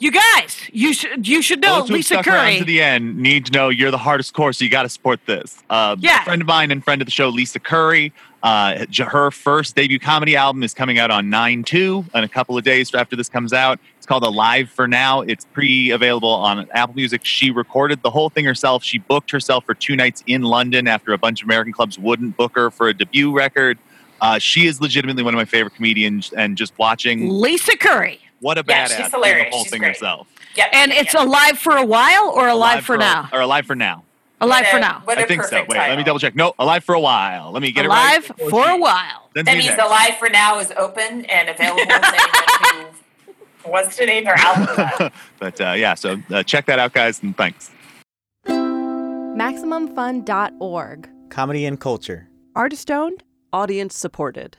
You guys, you should you should know Those Lisa Curry. To the end, need to know you're the hardest core, so you got to support this. Uh, yeah. A friend of mine and friend of the show, Lisa Curry. Uh, her first debut comedy album is coming out on nine two in a couple of days after this comes out. It's called Alive for Now. It's pre-available on Apple Music. She recorded the whole thing herself. She booked herself for two nights in London after a bunch of American clubs wouldn't book her for a debut record. Uh, she is legitimately one of my favorite comedians, and just watching Lisa Curry. What a yeah, badass! She's hilarious. The whole she's thing great. herself. Yep. And it's yep. Alive for a While or Alive, alive for, for Now? Or Alive for Now. Alive a, for Now. I think so. Wait, title. Let me double check. No, Alive for a While. Let me get alive it right. Alive for a While. That means next. Alive for Now is open and available to anyone who wants to name their album. But uh, yeah, so uh, check that out, guys, and thanks. Maximum Fun dot org. Comedy and culture. Artist owned. Audience supported.